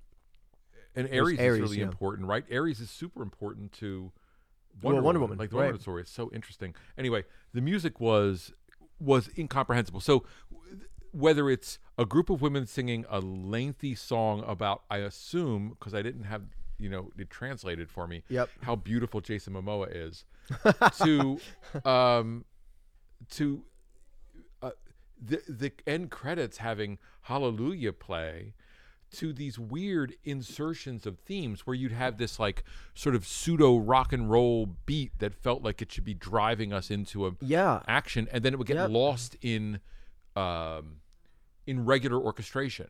Ares is really important, right? Ares is super important to Wonder Woman. Like the Wonder Woman story is so interesting. Anyway, the music was incomprehensible. So whether it's a group of women singing a lengthy song about, I assume, because I didn't have, it translated for me, how beautiful Jason Momoa is, to the end credits having Hallelujah play, to these weird insertions of themes where you'd have this like sort of pseudo rock and roll beat that felt like it should be driving us into a action, and then it would get lost in regular orchestration.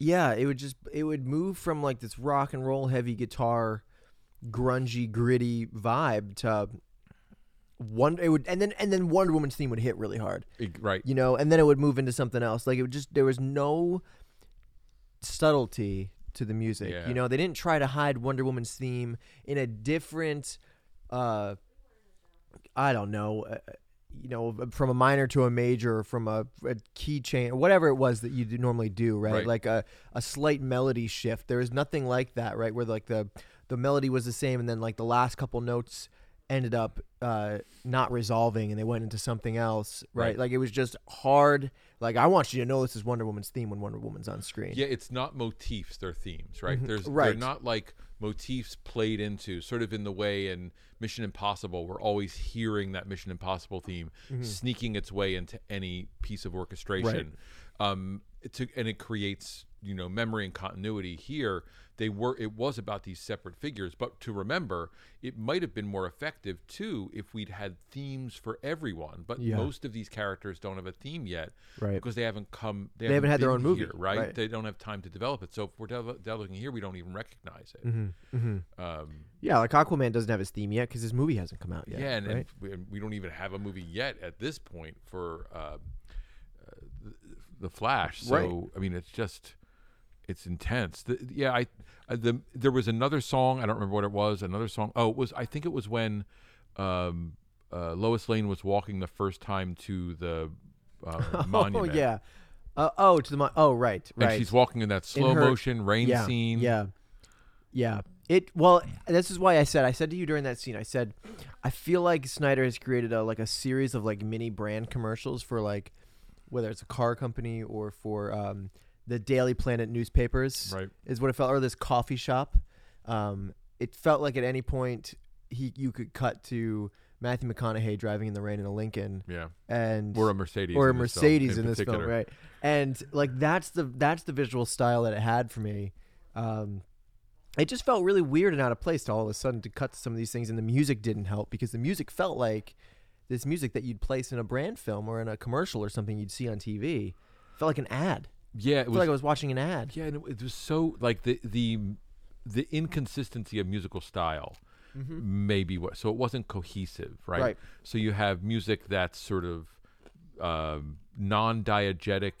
Yeah, it would move from like this rock and roll heavy guitar, grungy, gritty vibe to one. It would, and then Wonder Woman's theme would hit really hard, right? And then it would move into something else. Like it would just, there was no subtlety to the music. Yeah. They didn't try to hide Wonder Woman's theme in a different, from a minor to a major, from a key change, whatever it was that you normally do, right? Like a slight melody shift. There is nothing like that, right? Where like the melody was the same, and then like the last couple notes ended up not resolving, and they went into something else, right? Like it was just hard. Like I want you to know this is Wonder Woman's theme when Wonder Woman's on screen. Yeah, it's not motifs; they're themes, right? Mm-hmm. They're not like motifs played into, sort of in the way in Mission Impossible, we're always hearing that Mission Impossible theme sneaking its way into any piece of orchestration, and it creates memory and continuity. Here, it was about these separate figures, but to remember, it might have been more effective too if we'd had themes for everyone. But most of these characters don't have a theme yet, because they haven't come. They haven't had their own movie, right? They don't have time to develop it. So if we're developing here, we don't even recognize it. Mm-hmm. Mm-hmm. Like Aquaman doesn't have his theme yet because his movie hasn't come out yet. Yeah, and we don't even have a movie yet at this point for the Flash. So I mean, it's just. It's intense. There was another song. I don't remember what it was. Another song. Oh, I think it was when Lois Lane was walking the first time to the monument. And she's walking in that slow motion rain scene. Yeah. Well, this is why I said to you during that scene. I said, I feel like Snyder has created a series of like mini brand commercials for like whether it's a car company or for. The Daily Planet newspapers is what it felt, or this coffee shop. It felt like at any point you could cut to Matthew McConaughey driving in the rain in a Lincoln, and or a Mercedes in this film, right? And like that's the visual style that it had for me. It just felt really weird and out of place to all of a sudden to cut to some of these things, and the music didn't help because the music felt like this music that you'd place in a brand film or in a commercial or something you'd see on TV. It felt like an ad. Yeah, I feel like I was watching an ad. Yeah, and it was so like the inconsistency of musical style, maybe what. So it wasn't cohesive, right? So you have music that's sort of non-diegetic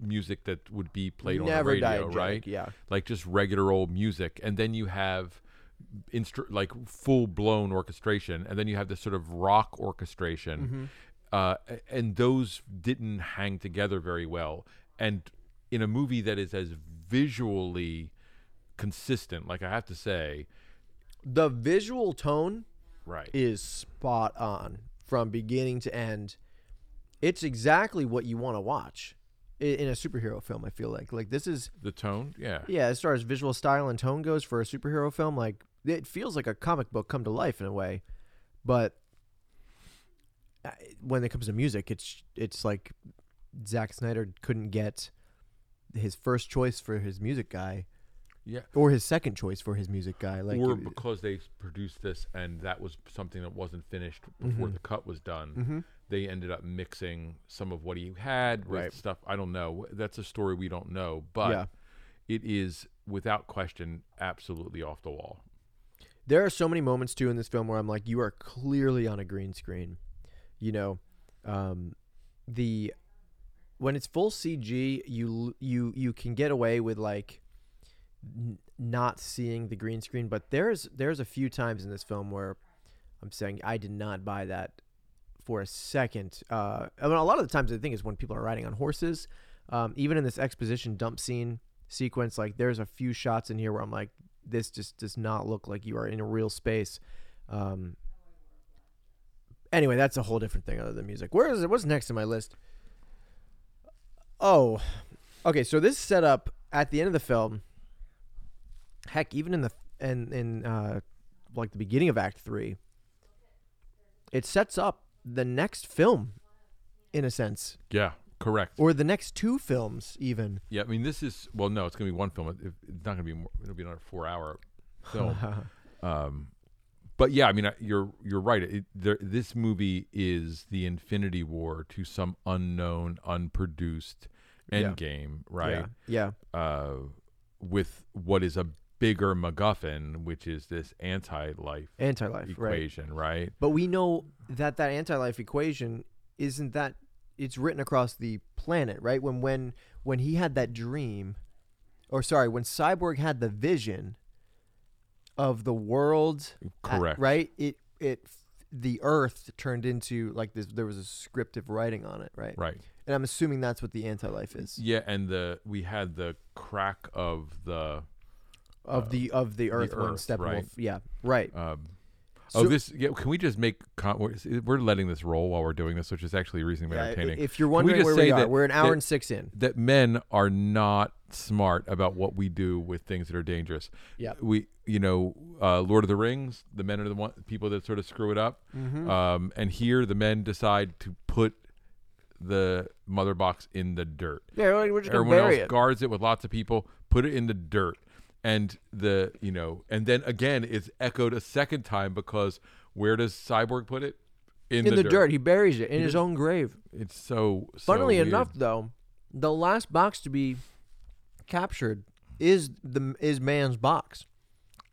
music that would be played on the radio, diegetic, right? Yeah, like just regular old music, and then you have like full-blown orchestration, and then you have this sort of rock orchestration, and those didn't hang together very well. And in a movie that is as visually consistent, like I have to say, the visual tone is spot on from beginning to end. It's exactly what you want to watch. in a superhero film. I feel like this is the tone. Yeah. As far as visual style and tone goes for a superhero film, like it feels like a comic book come to life in a way. But when it comes to music, it's like Zack Snyder couldn't get his first choice for his music guy. Yeah, or his second choice for his music guy, like, or because they produced this and that was something that wasn't finished before the cut was done. They ended up mixing some of what he had with stuff. I don't know. That's a story we don't know, but it is without question absolutely off the wall. There are so many moments too in this film where I'm like, you are clearly on a green screen. You know, when it's full CG, you can get away with like not seeing the green screen, but there's a few times in this film where I'm saying I did not buy that for a second. I mean, a lot of the times I think is when people are riding on horses. Even in this exposition dump scene sequence, like there's a few shots in here where I'm like, this just does not look like you are in a real space. Anyway, that's a whole different thing other than music. Where is it? What's next on my list? Oh, okay. So this setup at the end of the film. Heck, even in the beginning of Act 3, it sets up the next film, in a sense. Yeah, correct. Or the next two films, even. Yeah, I mean, this is it's going to be one film. It's not going to be more, it'll be another 4-hour film. But yeah, I mean, you're right. This movie is the Infinity War to some unknown, unproduced Endgame, right? Yeah. With what is a bigger MacGuffin, which is this anti-life equation, right? But we know that anti-life equation isn't that it's written across the planet, right? When he had that dream, when Cyborg had the vision of the world, correct? Right? The Earth turned into like this. There was a scriptive writing on it, right? Right. And I'm assuming that's what the anti-life is. Yeah, and we had the crack of the. Of the Earth one, Steppenwolf, right? Yeah, right. Can we just make? We're letting this roll while we're doing this, which is actually reasonably entertaining. If you're wondering we're an hour and 6 in. That men are not smart about what we do with things that are dangerous. Yeah, Lord of the Rings, the men are the people that sort of screw it up, and here the men decide to put the mother box in the dirt. Yeah, we're just gonna bury it. Everyone else guards it with lots of people. Put it in the dirt. And and then again, it's echoed a second time because where does Cyborg put it? In the dirt. He buries it in his own grave. It's so funnily weird. Enough, though, the last box to be captured is man's box.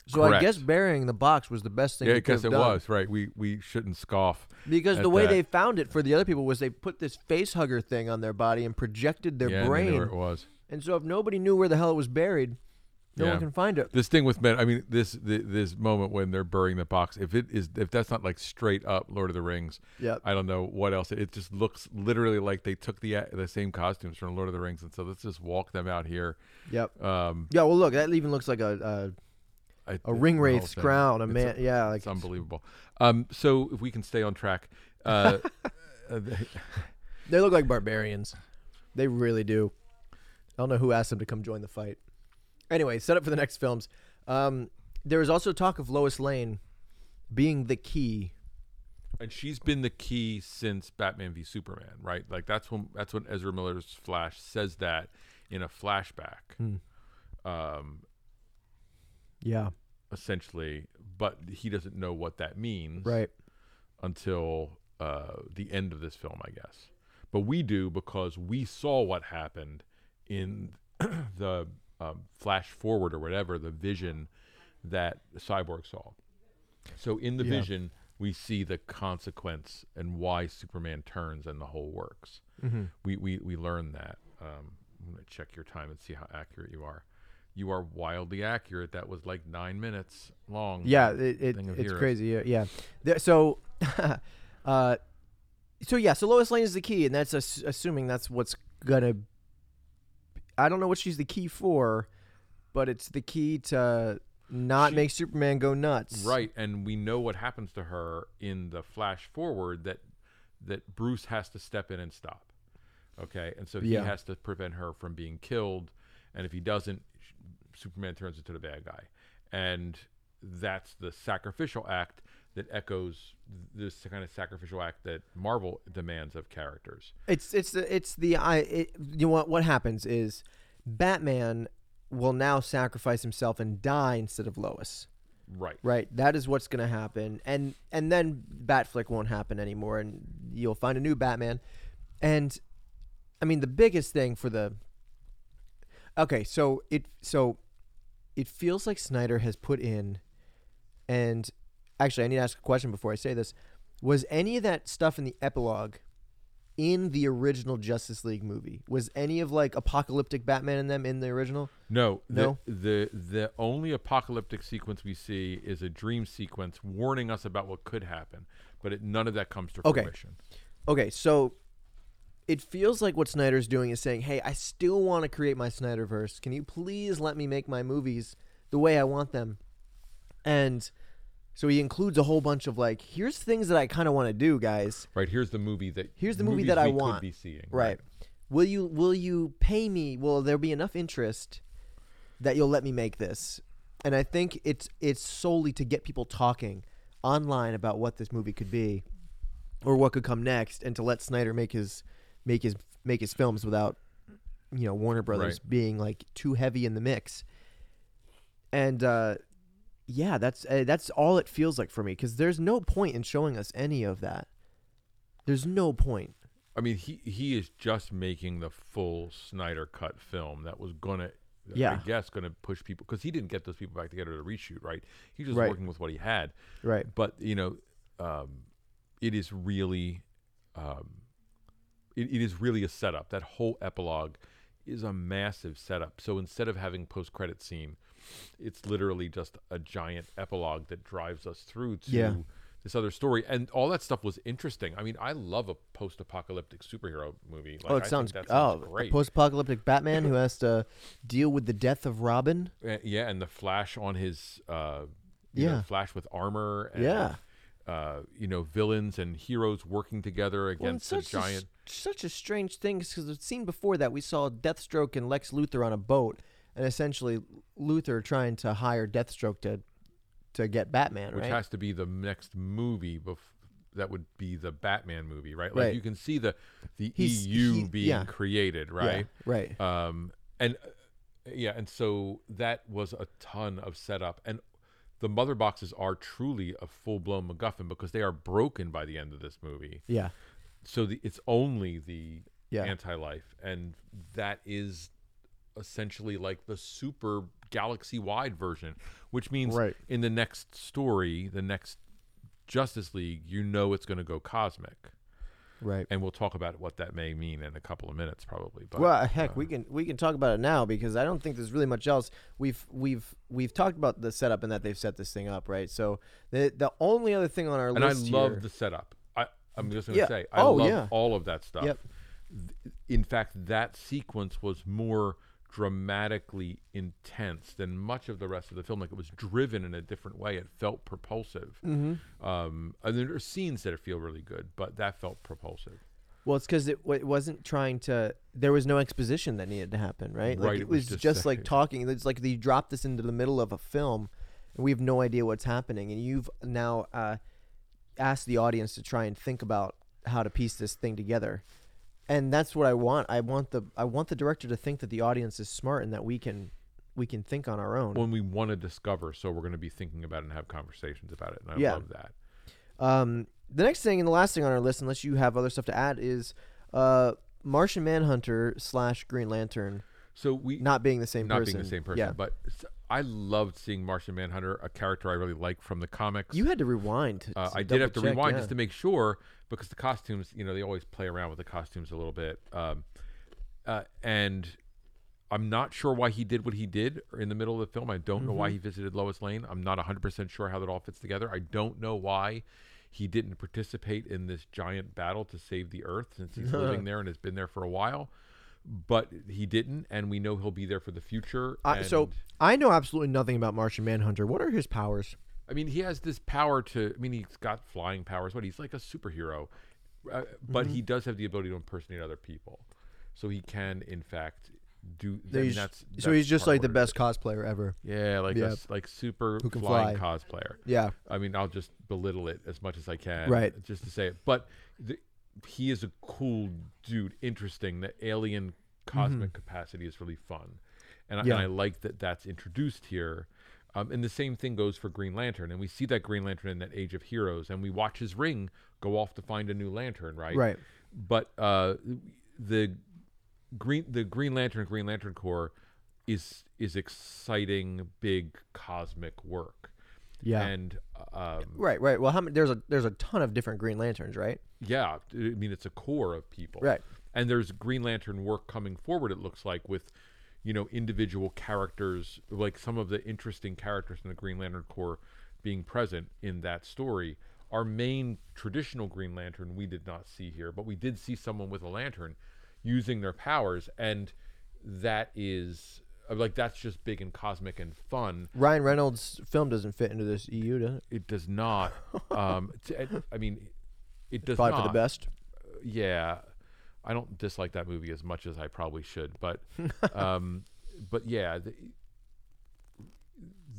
So correct. I guess burying the box was the best thing. Yeah, because it was right. We shouldn't scoff because the way they found it for the other people was they put this face hugger thing on their body and projected their brain. And they knew where it was. And so if nobody knew where the hell it was buried. No one can find it. This thing with men, I mean, this moment when they're burying the box, if that's not like straight up Lord of the Rings, I don't know what else. It just looks literally like they took the same costumes from Lord of the Rings, and so let's just walk them out here. Yep. Well, look, that even looks like a ringwraith's crown. It's unbelievable. So if we can stay on track, they look like barbarians. They really do. I don't know who asked them to come join the fight. Anyway, set up for the next films. There is also talk of Lois Lane being the key, and she's been the key since Batman v Superman, right? Like that's when Ezra Miller's Flash says that in a flashback. Essentially, but he doesn't know what that means, right? Until the end of this film, I guess. But we do because we saw what happened in the. Flash forward or whatever, the vision that Cyborg saw. So in the vision, we see the consequence and why Superman turns and the whole works. We learn that. I'm going to check your time and see how accurate you are. You are wildly accurate. That was like 9 minutes long. Yeah, it's crazy. Yeah. So Lois Lane is the key, and that's assuming that's what's going to I don't know what she's the key for, but it's the key to make Superman go nuts. Right, and we know what happens to her in the flash forward that Bruce has to step in and stop. Okay, and so he has to prevent her from being killed, and if he doesn't, Superman turns into the bad guy, and that's the sacrificial act that echoes this kind of sacrificial act that Marvel demands of characters. You know what happens is Batman will now sacrifice himself and die instead of Lois. Right. That is what's going to happen, and then Batflick won't happen anymore, and you'll find a new Batman. And I mean, the biggest thing for the so it feels like Snyder has put in, and actually I need to ask a question before I say this. Was any of that stuff in the epilogue in the original Justice League movie? Was any of like apocalyptic Batman in them in the original? No. The only apocalyptic sequence we see is a dream sequence warning us about what could happen, but none of that comes to fruition. Okay, so it feels like what Snyder's doing is saying, hey, I still want to create my Snyderverse. Can you please let me make my movies the way I want them? And so he includes a whole bunch of like, here's things that I kind of want to do, guys. Right, here's the movie that I want. Could be seeing, right. Will you pay me? Will there be enough interest that you'll let me make this? And I think it's solely to get people talking online about what this movie could be or what could come next, and to let Snyder make his films without, you know, Warner Brothers being like too heavy in the mix. And that's all it feels like for me, because there's no point in showing us any of that. There's no point. I mean, he is just making the full Snyder cut film that was gonna push people, because he didn't get those people back together to reshoot. Right, he's just working with what he had. Right, but you know, it is really. It is really a setup. That whole epilogue is a massive setup. So instead of having post-credit scene, it's literally just a giant epilogue that drives us through to this other story. And all that stuff was interesting. I mean, I love a post-apocalyptic superhero movie. Like, I think that sounds great. A post-apocalyptic Batman who has to deal with the death of Robin. And the Flash on his Flash with armor. And, villains and heroes working together against a giant. Such a strange thing, because the scene before that, we saw Deathstroke and Lex Luthor on a boat, and essentially Luthor trying to hire Deathstroke to get Batman, which has to be the next movie. That would be the Batman movie, right? Like you can see the EU being created, right? Yeah, right. And so that was a ton of setup. And the mother boxes are truly a full-blown MacGuffin, because they are broken by the end of this movie. Yeah. So it's only the anti-life, and that is essentially like the super galaxy-wide version, which means in the next story, the next Justice League, you know it's going to go cosmic. Right. And we'll talk about what that may mean in a couple of minutes, probably. But, well, heck, we can talk about it now, because I don't think there's really much else. We've talked about the setup and that they've set this thing up, right? So the only other thing on our list, and I love the setup. I'm just going to say I love all of that stuff. Yep. In fact, that sequence was more dramatically intense than much of the rest of the film. Like, it was driven in a different way. It felt propulsive. Mm-hmm. And there are scenes that feel really good, but that felt propulsive. Well, it's because it wasn't trying to. There was no exposition that needed to happen, right? Like, right. It was just like talking. It's like you drop this into the middle of a film, and we have no idea what's happening, and you've now asked the audience to try and think about how to piece this thing together. And that's what I want. I want the director to think that the audience is smart and that we can think on our own. When we want to discover, so we're going to be thinking about it and have conversations about it. And I love that. The next thing and the last thing on our list, unless you have other stuff to add, is Martian Manhunter / Green Lantern. So we not being the same person. Yeah. But I loved seeing Martian Manhunter, a character I really like from the comics. You had to rewind. I did have to rewind just to make sure, because the costumes, you know, they always play around with the costumes a little bit. And I'm not sure why he did what he did in the middle of the film. I don't know why he visited Lois Lane. I'm not 100% sure how that all fits together. I don't know why he didn't participate in this giant battle to save the Earth, since he's living there and has been there for a while. But he didn't, and we know he'll be there for the future. So I know absolutely nothing about Martian Manhunter. What are his powers? I mean, he has this power to... I mean, he's got flying powers, but he's like a superhero. But he does have the ability to impersonate other people. so he can in fact do. That's so he's just like the best cosplayer ever. Yeah, like a, like super flying cosplayer. Yeah, I mean, I'll just belittle it as much as I can, right? Just to say it, but he is a cool dude. Interesting. The alien cosmic capacity is really fun, and I like that that's introduced here. And the same thing goes for Green Lantern. And we see that Green Lantern in that Age of Heroes. And we watch his ring go off to find a new lantern, right? Right. But the Green Lantern Corps is exciting, big cosmic work. Yeah. And right. Well, there's a ton of different Green Lanterns, right? Yeah. I mean, it's a corps of people. Right. And there's Green Lantern work coming forward, it looks like, with... you know, individual characters, like some of the interesting characters in the Green Lantern Corps being present in that story. Our main traditional Green Lantern we did not see here, but we did see someone with a lantern using their powers, and that is like, that's just big and cosmic and fun. Ryan Reynolds' film doesn't fit into this EU, does it? It does not. It does not. Probably for the best. Yeah. I don't dislike that movie as much as I probably should, but yeah,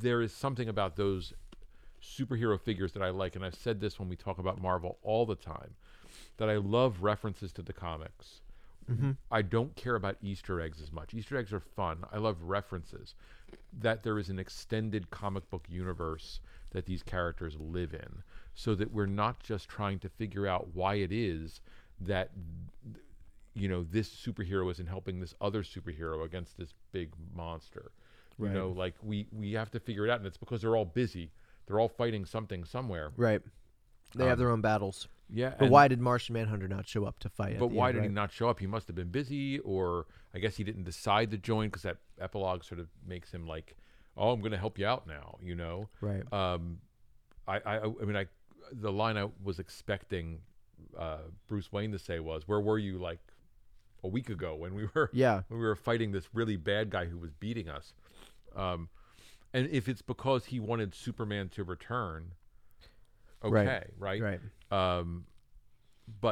there is something about those superhero figures that I like, and I've said this when we talk about Marvel all the time, that I love references to the comics. Mm-hmm. I don't care about Easter eggs as much. Easter eggs are fun. I love references. That there is an extended comic book universe that these characters live in, so that we're not just trying to figure out why it is that... you know, this superhero isn't helping this other superhero against this big monster. Right. You know, like we have to figure it out, and it's because they're all busy. They're all fighting something somewhere. Right. They have their own battles. Yeah. But why did Martian Manhunter not show up to fight? But why did he not show up? He must have been busy, or I guess he didn't decide to join, because that epilogue sort of makes him like, oh, I'm going to help you out now, you know? Right. I mean, the line I was expecting Bruce Wayne to say was, where were you like a week ago when we were fighting this really bad guy who was beating us? And if it's because he wanted Superman to return, okay, right. But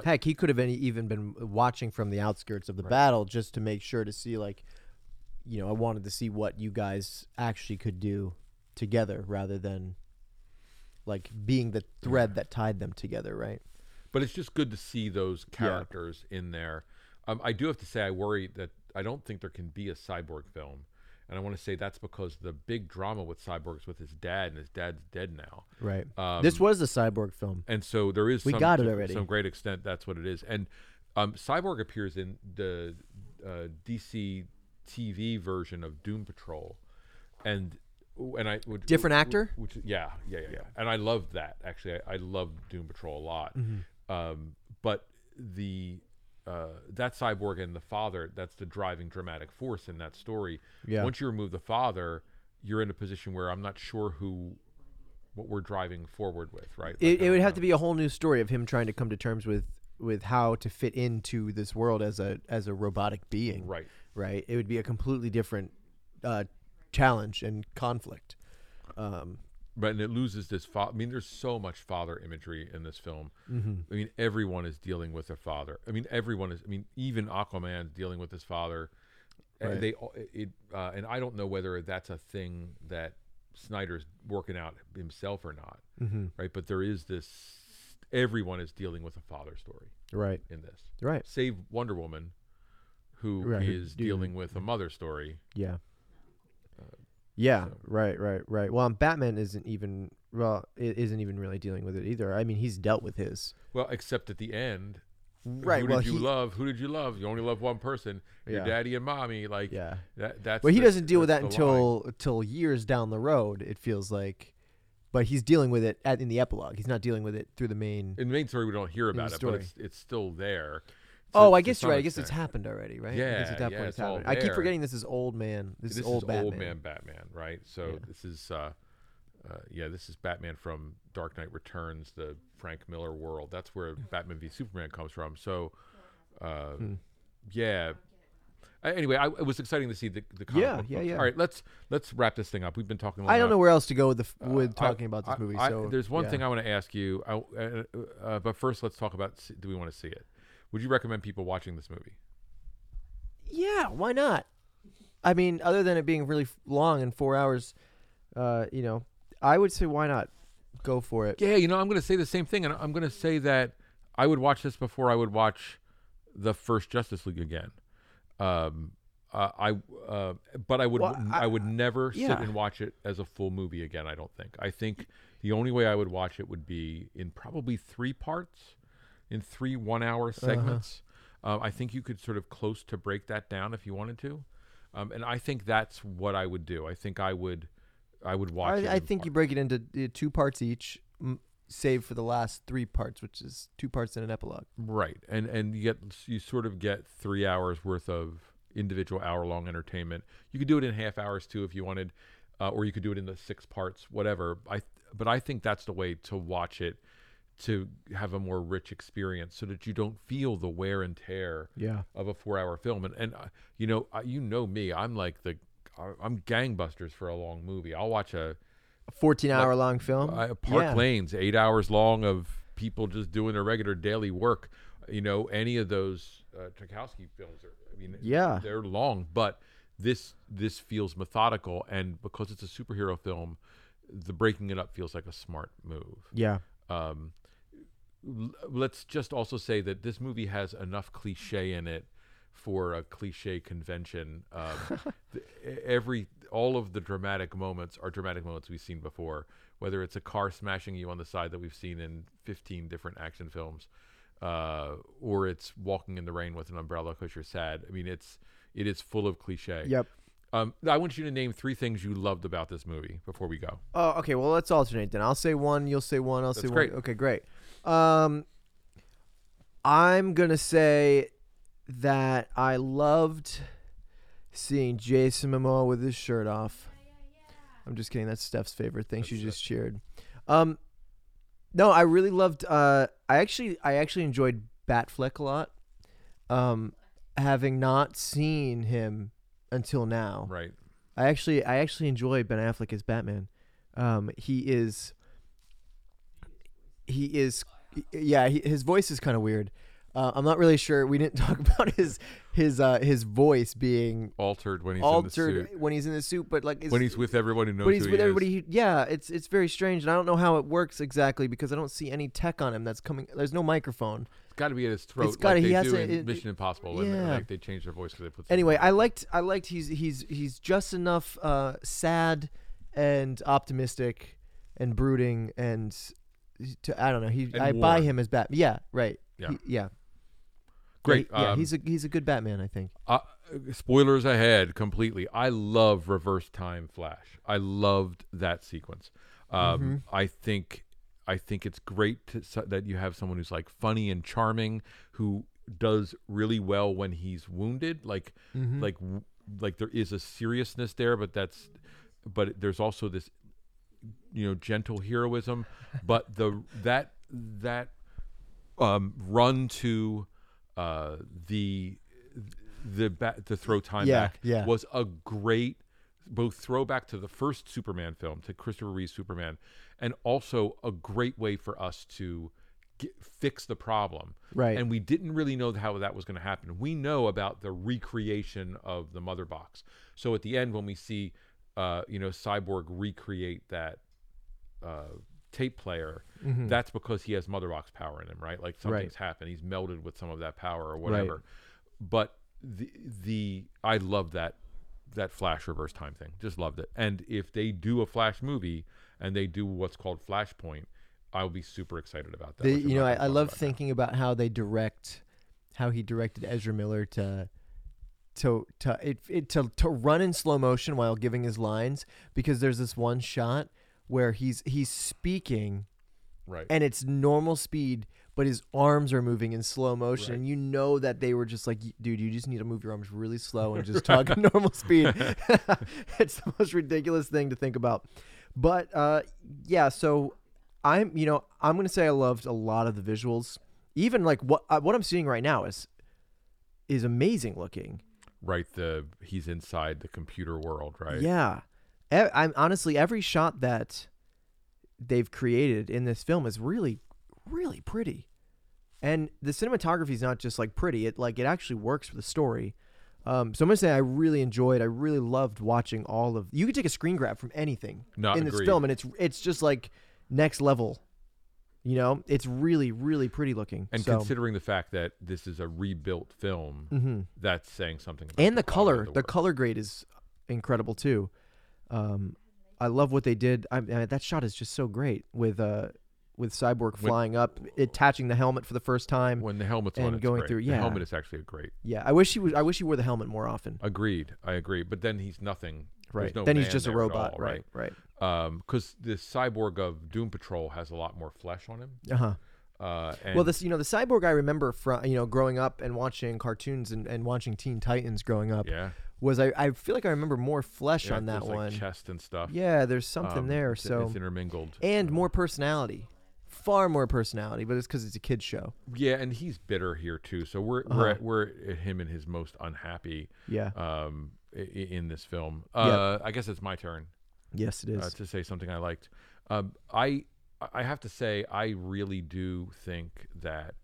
heck, he could have even been watching from the outskirts of the battle just to make sure to see, like, you know, I wanted to see what you guys actually could do together rather than like being the thread that tied them together, right? But it's just good to see those characters in there. I do have to say, I worry that I don't think there can be a Cyborg film. And I want to say that's because the big drama with Cyborg is with his dad, and his dad's dead now. Right. This was a Cyborg film. And so there is some great extent that's what it is. And Cyborg appears in the DC TV version of Doom Patrol. Different actor? Which, yeah. And I loved that, actually. I loved Doom Patrol a lot. Mm-hmm. But the... that Cyborg and the father, that's the driving dramatic force in that story. Yeah. Once you remove the father, you're in a position where I'm not sure what we're driving forward with, right? Like, it would have to be a whole new story of him trying to come to terms with how to fit into this world as a robotic being. Right. Right. It would be a completely different challenge and conflict. But and it loses this father. I mean, there's so much father imagery in this film. Mm-hmm. I mean, everyone is dealing with their father. I mean, everyone is. I mean, even Aquaman's dealing with his father. Right. And I don't know whether that's a thing that Snyder's working out himself or not. Mm-hmm. Right, but there is this. Everyone is dealing with a father story. Right. In this. Right. Save Wonder Woman, who is dealing with a mother story. Yeah. Yeah, so. Right. Well, and Batman isn't even really dealing with it either. I mean, he's dealt with his. Well, except at the end, right? Who did you love? You only love one person, your daddy and mommy. Like, that's. Well, he doesn't deal with that until years down the road. It feels like, but he's dealing with it in the epilogue. He's not dealing with it through the main. In the main story, we don't hear about it, but it's still there. I guess you're right. I guess it's happened already, right? Yeah, at that point it's happened. I keep forgetting this is old man. This is old Batman. This is old man Batman, right? So this is Batman from Dark Knight Returns, the Frank Miller world. That's where Batman v Superman comes from. So, Anyway, it was exciting to see the comic book. Yeah. All right, let's wrap this thing up. We've been talking. I don't know where else to go with talking about this movie. There's one thing I want to ask you, but first let's talk about. Do we want to see it? Would you recommend people watching this movie? Yeah, why not? I mean, other than it being really long and 4 hours, you know, I would say why not? Go for it. Yeah, you know, I'm going to say the same thing, and I'm going to say that I would watch this before I would watch the first Justice League again. But I would never sit and watch it as a full movie again, I don't think. I think the only way I would watch it would be in probably three parts, in 3 1-hour segments. I think you could sort of close to break that down if you wanted to. And I think that's what I would do. I think I would watch it. I think you break it into 2 parts each, save for the last 3 parts, which is 2 parts and an epilogue. Right. And you sort of get 3 hours worth of individual hour-long entertainment. You could do it in half hours, too, if you wanted, or you could do it in the 6 parts, whatever. But I think that's the way to watch it, to have a more rich experience so that you don't feel the wear and tear of a 4-hour film. And you know me, I'm like I'm gangbusters for a long movie. I'll watch a 14-hour long film. Park Lane's 8 hours long of people just doing their regular daily work. You know, any of those Tarkovsky films they're long, but this feels methodical, and because it's a superhero film, the breaking it up feels like a smart move. Yeah. Let's just also say that this movie has enough cliche in it for a cliche convention. All of the dramatic moments are dramatic moments we've seen before, whether it's a car smashing you on the side that we've seen in 15 different action films, or it's walking in the rain with an umbrella because you're sad. I mean, it is full of cliche. Yep. I want you to name 3 things you loved about this movie before we go. Oh, okay. Well, let's alternate then. I'll say one. You'll say one. I'll say one. Okay, great. I'm gonna say that I loved seeing Jason Momoa with his shirt off. I'm just kidding. That's Steph's favorite thing. She just cheered. No, I really loved. I actually enjoyed Batfleck a lot. Having not seen him until now, right? I actually enjoy Ben Affleck as Batman. His voice is kind of weird. I'm not really sure. We didn't talk about his voice being altered when he's in the suit. When he's in the suit, but like when he's with everyone who knows. When he's with everybody, it's very strange, and I don't know how it works exactly because I don't see any tech on him that's coming. There's no microphone. It's got to be at his throat. Like they do in Mission Impossible. Yeah. And, like, they change their voice because they put. Anyway, I liked he's just enough sad and optimistic and brooding and I don't know. I buy him as Batman. Yeah, right. Yeah. Great. He's a good Batman, I think. Spoilers ahead, completely. I love reverse time Flash. I loved that sequence. I think it's great that you have someone who's like funny and charming, who does really well when he's wounded. Like there is a seriousness there, but there's also this, you know, gentle heroism. But that run to. The throw time back was a great both throwback to the first Superman film, to Christopher Reeve's Superman, and also a great way for us to fix the problem. Right. And we didn't really know how that was going to happen. We know about the recreation of the Mother Box. So at the end, when we see Cyborg recreate that tape player, that's because he has Mother Box power in him, right? Like something's happened. He's melded with some of that power or whatever. Right. But the I love that Flash reverse time thing. Just loved it. And if they do a Flash movie and they do what's called Flashpoint, I'll be super excited about that. I love thinking about how they how he directed Ezra Miller to run in slow motion while giving his lines, because there's this one shot where he's speaking, right, and it's normal speed, but his arms are moving in slow motion, right. And you know that they were just like, dude, you just need to move your arms really slow and just talk at normal speed. It's the most ridiculous thing to think about, but So I'm gonna say I loved a lot of the visuals. Even like what I'm seeing right now is amazing looking. Right, he's inside the computer world, right? Yeah. I'm honestly, every shot that they've created in this film is really, really pretty, and the cinematography is not just like pretty; it actually works for the story. So I'm going to say I really enjoyed, I really loved watching all of... You could take a screen grab from anything in this film, and it's just like next level. You know, it's really, really pretty looking. And considering the fact that this is a rebuilt film, that's saying something about and the color. The color grade is incredible too. I love what they did. I mean, that shot is just so great with Cyborg flying up, attaching the helmet for the first time. When the helmet's on, it's going great. Through, yeah. The helmet is actually great. Yeah, I wish he wore the helmet more often. Agreed, I agree. But then he's nothing. Right. No, then he's just a robot. All, right. Because the Cyborg of Doom Patrol has a lot more flesh on him. Well, this the Cyborg I remember from growing up and watching cartoons and watching Teen Titans growing up. Yeah. Was I feel like I remember more flesh on that one. Like chest and stuff. Yeah, there's something there. So it's intermingled and more personality. Far more personality, but it's because it's a kid's show. Yeah, and he's bitter here too. So we're at him and his most unhappy. Yeah. In this film, I guess it's my turn. Yes, it is to say something I liked. I have to say I really do think that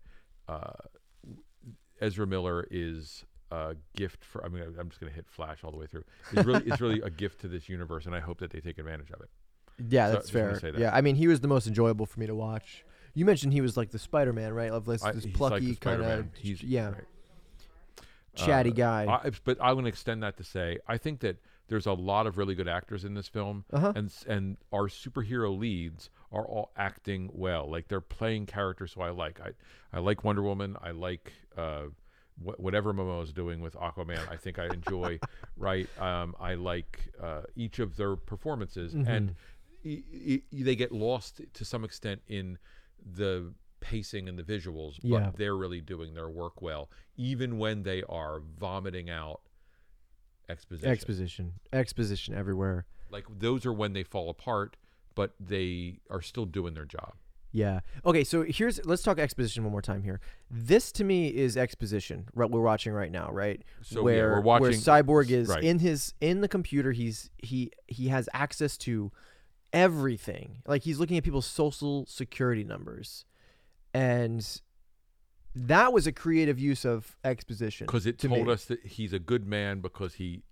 Ezra Miller is a gift for. I mean, I'm just going to hit Flash all the way through. It's really a gift to this universe, and I hope that they take advantage of it. Yeah, that's fair. That. Yeah, I mean, he was the most enjoyable for me to watch. You mentioned he was like the Spider-Man, right? Of this plucky kind of, yeah. Right. Chatty guy. But I want to extend that to say, I think that there's a lot of really good actors in this film, and our superhero leads are all acting well. Like, they're playing characters who I like. I like Wonder Woman. I like whatever Momoa is doing with Aquaman. I think I enjoy, right? I like each of their performances. And they get lost to some extent in the pacing and the visuals, but they're really doing their work well, even when they are vomiting out exposition everywhere. Like, those are when they fall apart, but they are still doing their job. Yeah. Okay. So let's talk exposition one more time here. This to me is exposition. What we're watching right now, right? So where we're watching where Cyborg is in the computer. He has access to everything. Like, he's looking at people's social security numbers. And that was a creative use of exposition because it told us that he's a good man because he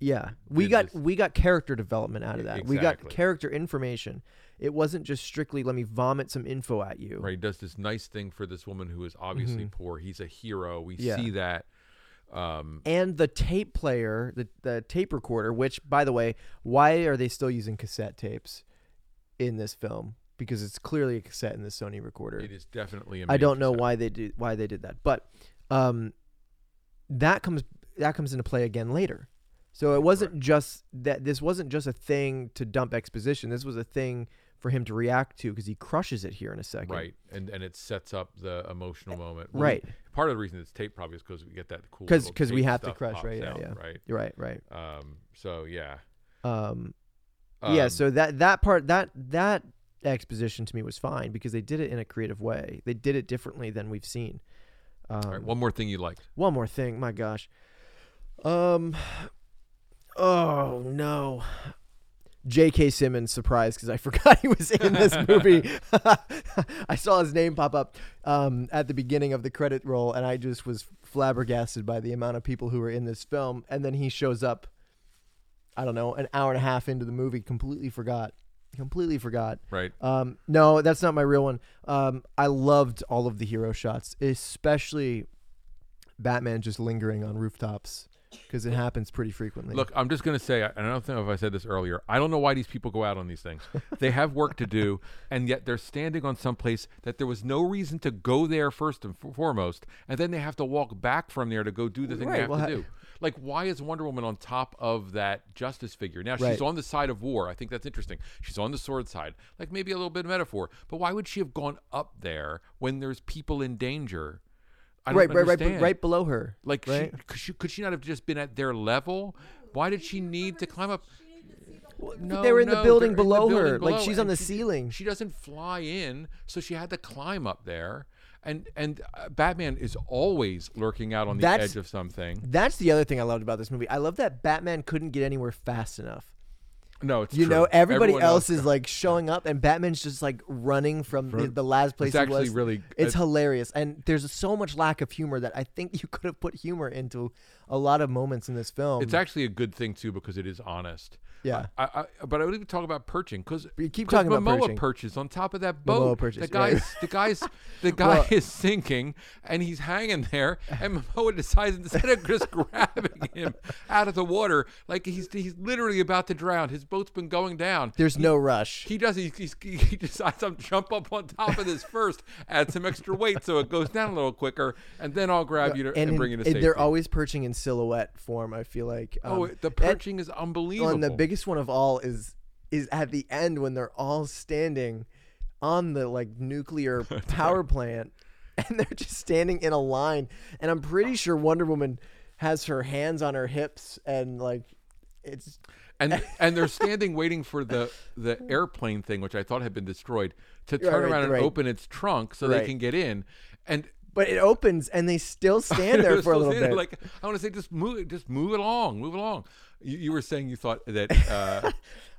we got character development out of that. Exactly. We got character information. It wasn't just strictly let me vomit some info at you. Right, he does this nice thing for this woman who is obviously poor. He's a hero. We see that. And the tape player, the tape recorder. Which, by the way, why are they still using cassette tapes in this film? Because it's clearly a cassette in the Sony recorder. It is definitely a major cassette. I don't know why they did that, but that comes into play again later. So it wasn't just that. This wasn't just a thing to dump exposition. This was a thing for him to react to because he crushes it here in a second. Right, and it sets up the emotional moment. Well, right. Part of the reason it's taped probably is because we get that cool. Because we have to crush, right? Out, yeah. Right. So yeah. So that part. Exposition to me was fine because they did it in a creative way. They did it differently than we've seen. All right, one more thing you liked. One more thing, my gosh. Oh no, J.K. Simmons surprised because I forgot he was in this movie. I saw his name pop up at the beginning of the credit roll, and I just was flabbergasted by the amount of people who were in this film. And then he shows up. I don't know, an hour and a half into the movie, completely forgot. Right. No, that's not my real one. I loved all of the hero shots, especially Batman just lingering on rooftops because it happens pretty frequently. Look, I'm just going to say, I don't know if I said this earlier, I don't know why these people go out on these things. They have work to do, and yet they're standing on some place that there was no reason to go there first and foremost, and then they have to walk back from there to go do the thing they have to do. Like, why is Wonder Woman on top of that justice figure? Now, she's on the side of war. I think that's interesting. She's on the sword side. Like, maybe a little bit of metaphor. But why would she have gone up there when there's people in danger? I don't understand. Right below her. Like, could she not have just been at their level? Why did she need to climb up? They were in the building below her. Like, she's on the ceiling. She doesn't fly in, so she had to climb up there. And Batman is always lurking out on the edge of something. That's the other thing I loved about this movie. I love that Batman couldn't get anywhere fast enough. No, it's true. You know, everyone else is like showing up, and Batman's just like running from the last place he was. Really, it's hilarious, and there's so much lack of humor that I think you could have put humor into a lot of moments in this film. It's actually a good thing too because it is honest. Yeah, but I would even talk about perching because you keep talking about Momoa perches on top of that boat. The guy is sinking, and he's hanging there, and Momoa decides instead of just grabbing him out of the water, like he's literally about to drown. His boat's been going down. There's no rush. He decides to jump up on top of this first, add some extra weight so it goes down a little quicker, and then I'll grab you and bring you to safety. They're always perching in silhouette form. I feel like the perching is unbelievable. The biggest one of all is at the end when they're all standing on the like nuclear power plant and they're just standing in a line, and I'm pretty sure Wonder Woman has her hands on her hips and like it's and they're standing waiting for the airplane thing, which I thought had been destroyed, to turn around and open its trunk so they can get in. And but it opens and they still stand there for a little bit. Like I want to say, just move along. You were saying you thought that.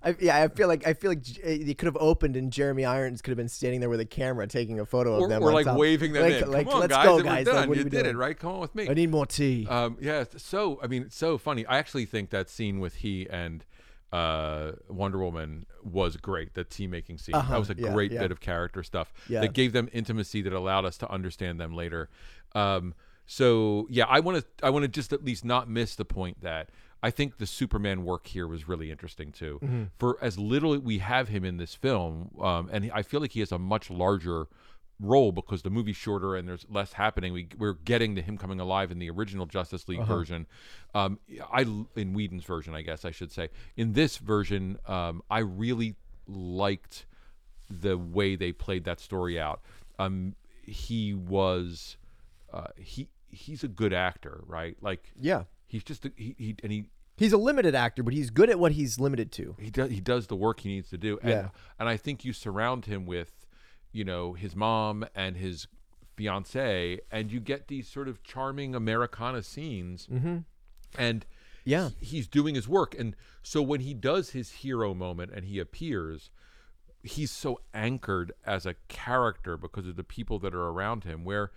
I feel like it could have opened and Jeremy Irons could have been standing there with a camera taking a photo of them, or like waving them in. Like, come on, let's go, guys. Done. Like, you did it, right? Come on with me. I need more tea. Yeah. So I mean, it's so funny. I actually think that scene with he and Wonder Woman was great. The tea making scene. That was a great bit of character stuff that gave them intimacy that allowed us to understand them later. So yeah, I want to just at least not miss the point that. I think the Superman work here was really interesting too. Mm-hmm. For as little we have him in this film, and I feel like he has a much larger role because the movie's shorter and there's less happening. We're getting to him coming alive in the original Justice League version. In Whedon's version, I guess I should say. In this version, I really liked the way they played that story out. He's a good actor, right? Like yeah, he's just He's a limited actor, but he's good at what he's limited to. He does the work he needs to do. And I think you surround him with, you know, his mom and his fiance, and you get these sort of charming Americana scenes. Mm-hmm. And he's doing his work. And so when he does his hero moment and he appears, he's so anchored as a character because of the people that are around him, where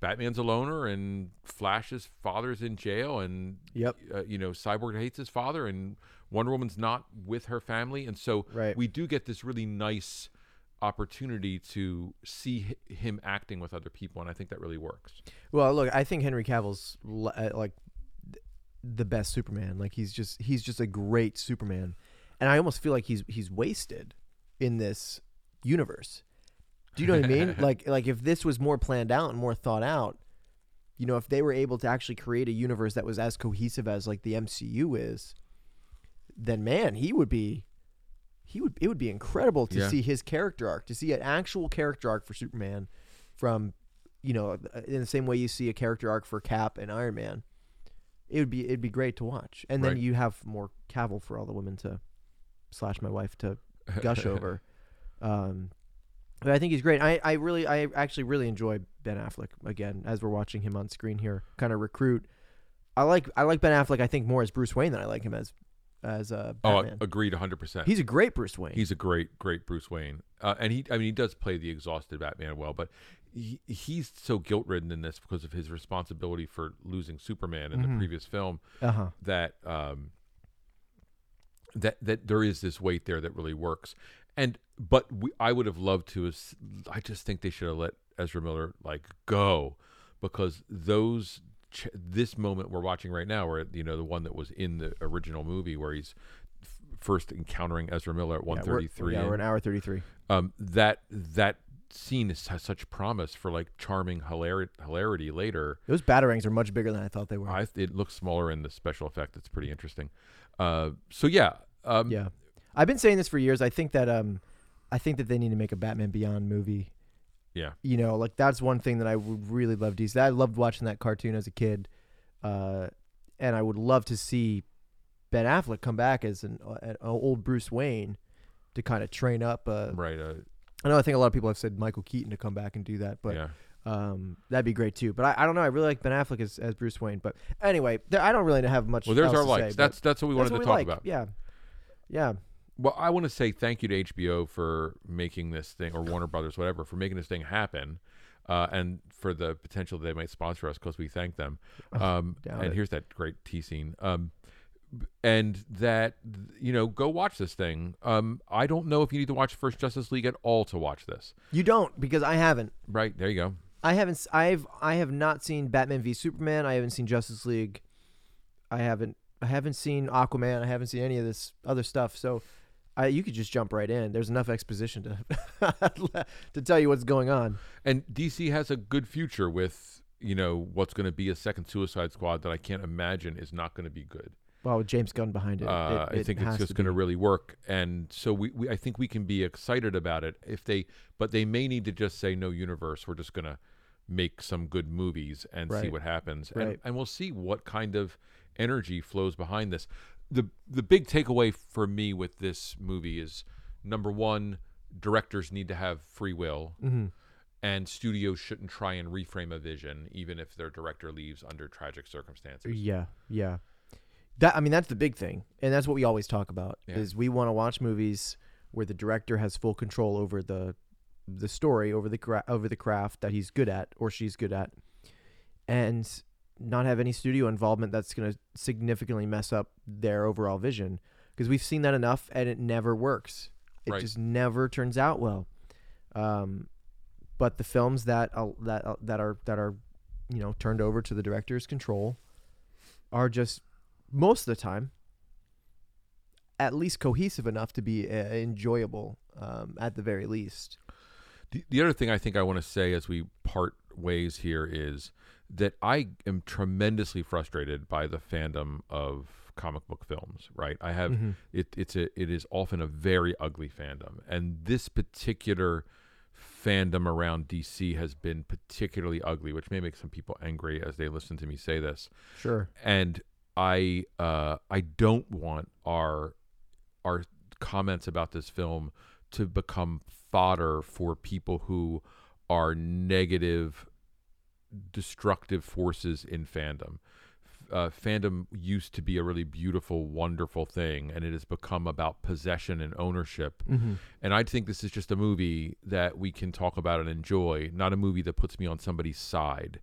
Batman's a loner and Flash's father's in jail and, you know, Cyborg hates his father and Wonder Woman's not with her family. And so we do get this really nice opportunity to see him acting with other people. And I think that really works. Well, look, I think Henry Cavill's like the best Superman. Like he's just a great Superman. And I almost feel like he's wasted in this universe. Do you know what I mean? Like if this was more planned out and more thought out, you know, if they were able to actually create a universe that was as cohesive as like the MCU is, then man, it would be incredible to see his character arc, to see an actual character arc for Superman from, you know, in the same way you see a character arc for Cap and Iron Man. It'd be great to watch. And then you have more Cavill for all the women to / my wife to gush over. But I think he's great. I actually really enjoy Ben Affleck again as we're watching him on screen here. Kind of recruit. I like Ben Affleck. I think more as Bruce Wayne than I like him as Batman. Oh, agreed, 100%. He's a great Bruce Wayne. He's a great Bruce Wayne. And he does play the exhausted Batman well, but he's so guilt ridden in this because of his responsibility for losing Superman in the previous film that that there is this weight there that really works. But I would have loved to have. I just think they should have let Ezra Miller like go, because this moment we're watching right now, where you know the one that was in the original movie, where he's first encountering Ezra Miller at 1:33. We're an hour 33. That scene has such promise for like charming hilarity later. Those batarangs are much bigger than I thought they were. It looks smaller in the special effect. It's pretty interesting. I've been saying this for years. I think that they need to make a Batman Beyond movie. Yeah. You know, like that's one thing that I would really love to see. I loved watching that cartoon as a kid. And I would love to see Ben Affleck come back as an old Bruce Wayne to kind of train up. I know I think a lot of people have said Michael Keaton to come back and do that, but that'd be great too. But I don't know. I really like Ben Affleck as Bruce Wayne. But anyway, I don't really have much. Well, there's else our likes. That's what we wanted to talk about. Yeah. Well, I want to say thank you to HBO for making this thing, or Warner Brothers, whatever, for making this thing happen, and for the potential they might sponsor us, because we thank them. Here's that great tea scene. And that, you know, go watch this thing. I don't know if you need to watch First Justice League at all to watch this. You don't, because I haven't. Right, there you go. I have not seen Batman v Superman. I haven't seen Justice League. I haven't seen Aquaman. I haven't seen any of this other stuff. So you could just jump right in. There's enough exposition to to tell you what's going on. And DC has a good future with, you know, what's going to be a second Suicide Squad that I can't imagine is not going to be good. Well, with James Gunn behind it, I think it's just going to really work. And so we I think we can be excited about it. But they may need to just say, no, universe, we're just going to make some good movies and see what happens. Right. And we'll see what kind of energy flows behind this. The big takeaway for me with this movie is, number one, directors need to have free will, and studios shouldn't try and reframe a vision, even if their director leaves under tragic circumstances. Yeah. That's the big thing, and that's what we always talk about, is we want to watch movies where the director has full control over the story, over the craft that he's good at or she's good at, and not have any studio involvement that's going to significantly mess up their overall vision, because we've seen that enough and it never works. It just never turns out well. But the films that are you know, turned over to the director's control are just, most of the time, at least cohesive enough to be enjoyable, at the very least. The other thing I think I want to say as we part ways here is that I am tremendously frustrated by the fandom of comic book films, right? I have it is often a very ugly fandom, and this particular fandom around DC has been particularly ugly, which may make some people angry as they listen to me say this. Sure. And I don't want our comments about this film to become fodder for people who are negative, destructive forces in fandom. Fandom used to be a really beautiful, wonderful thing, and it has become about possession and ownership. And I think this is just a movie that we can talk about and enjoy, not a movie that puts me on somebody's side.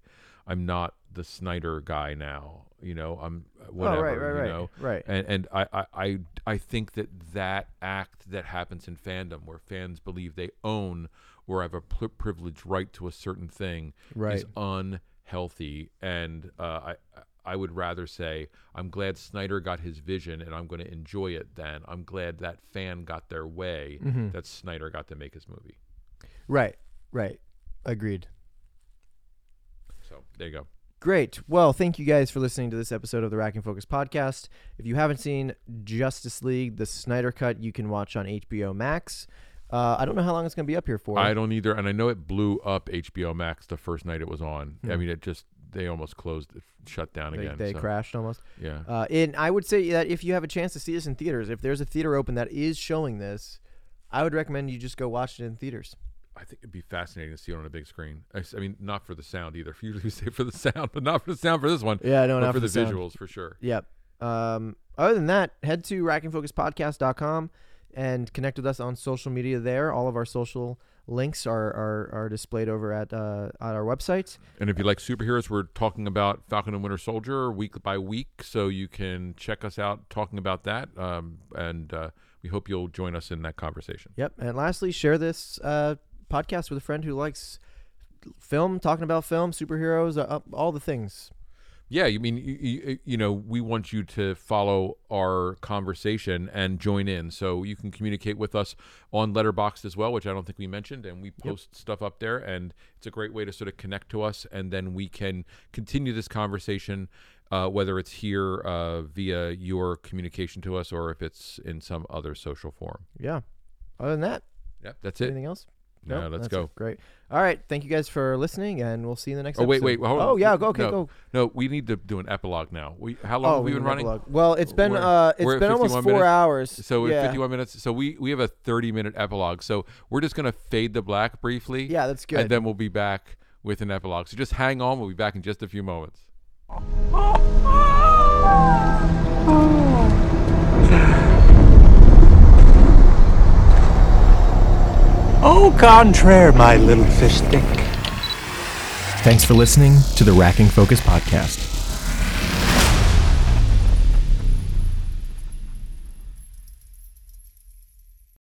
I'm not the Snyder guy now, you know, I'm whatever, you know, and I think that act that happens in fandom, where fans believe they own or have a privileged right to a certain thing, is unhealthy. And I would rather say, I'm glad Snyder got his vision and I'm going to enjoy it then. I'm glad that fan got their way, that Snyder got to make his movie. Right. Agreed. So there you go. Great. Well, thank you guys for listening to this episode of the Racking Focus podcast. If you haven't seen Justice League, the Snyder Cut, you can watch on HBO Max. I don't know how long it's going to be up here for. I don't either. And I know it blew up HBO Max the first night it was on. I mean, they almost closed it, shut down again. They crashed almost. Yeah. And I would say that if you have a chance to see this in theaters, if there's a theater open that is showing this, I would recommend you just go watch it in theaters. I think it'd be fascinating to see it on a big screen. I mean, not for the sound either. Usually we say for the sound, but not for the sound for this one. Yeah, no, not for the visuals for sure. Yep. Other than that, head to rackandfocuspodcast.com and connect with us on social media there. All of our social links are displayed over at our website. And if you like superheroes, we're talking about Falcon and Winter Soldier week by week, so you can check us out talking about that. And we hope you'll join us in that conversation. Yep. And lastly, share this podcast with a friend who likes film, talking about film, superheroes, all the things. Yeah, you mean, you know, we want you to follow our conversation and join in. So you can communicate with us on Letterboxd as well, which I don't think we mentioned, and we post stuff up there, and it's a great way to sort of connect to us, and then we can continue this conversation, whether it's here via your communication to us or if it's in some other social forum. Yeah. Other than that, that's it. Anything else? No, let's go. Great. All right. Thank you guys for listening, and we'll see you in the next episode. Wait. Hold on. Yeah. Go. Okay. No, go. No, we need to do an epilogue now. How long have we been running? Epilogue. Well, it's been almost 4 hours. So we're 51 minutes. So we have a 30-minute epilogue. So we're just gonna fade to black briefly. Yeah, that's good. And then we'll be back with an epilogue. So just hang on. We'll be back in just a few moments. Au contraire, my little fish stick. Thanks for listening to the Racking Focus Podcast.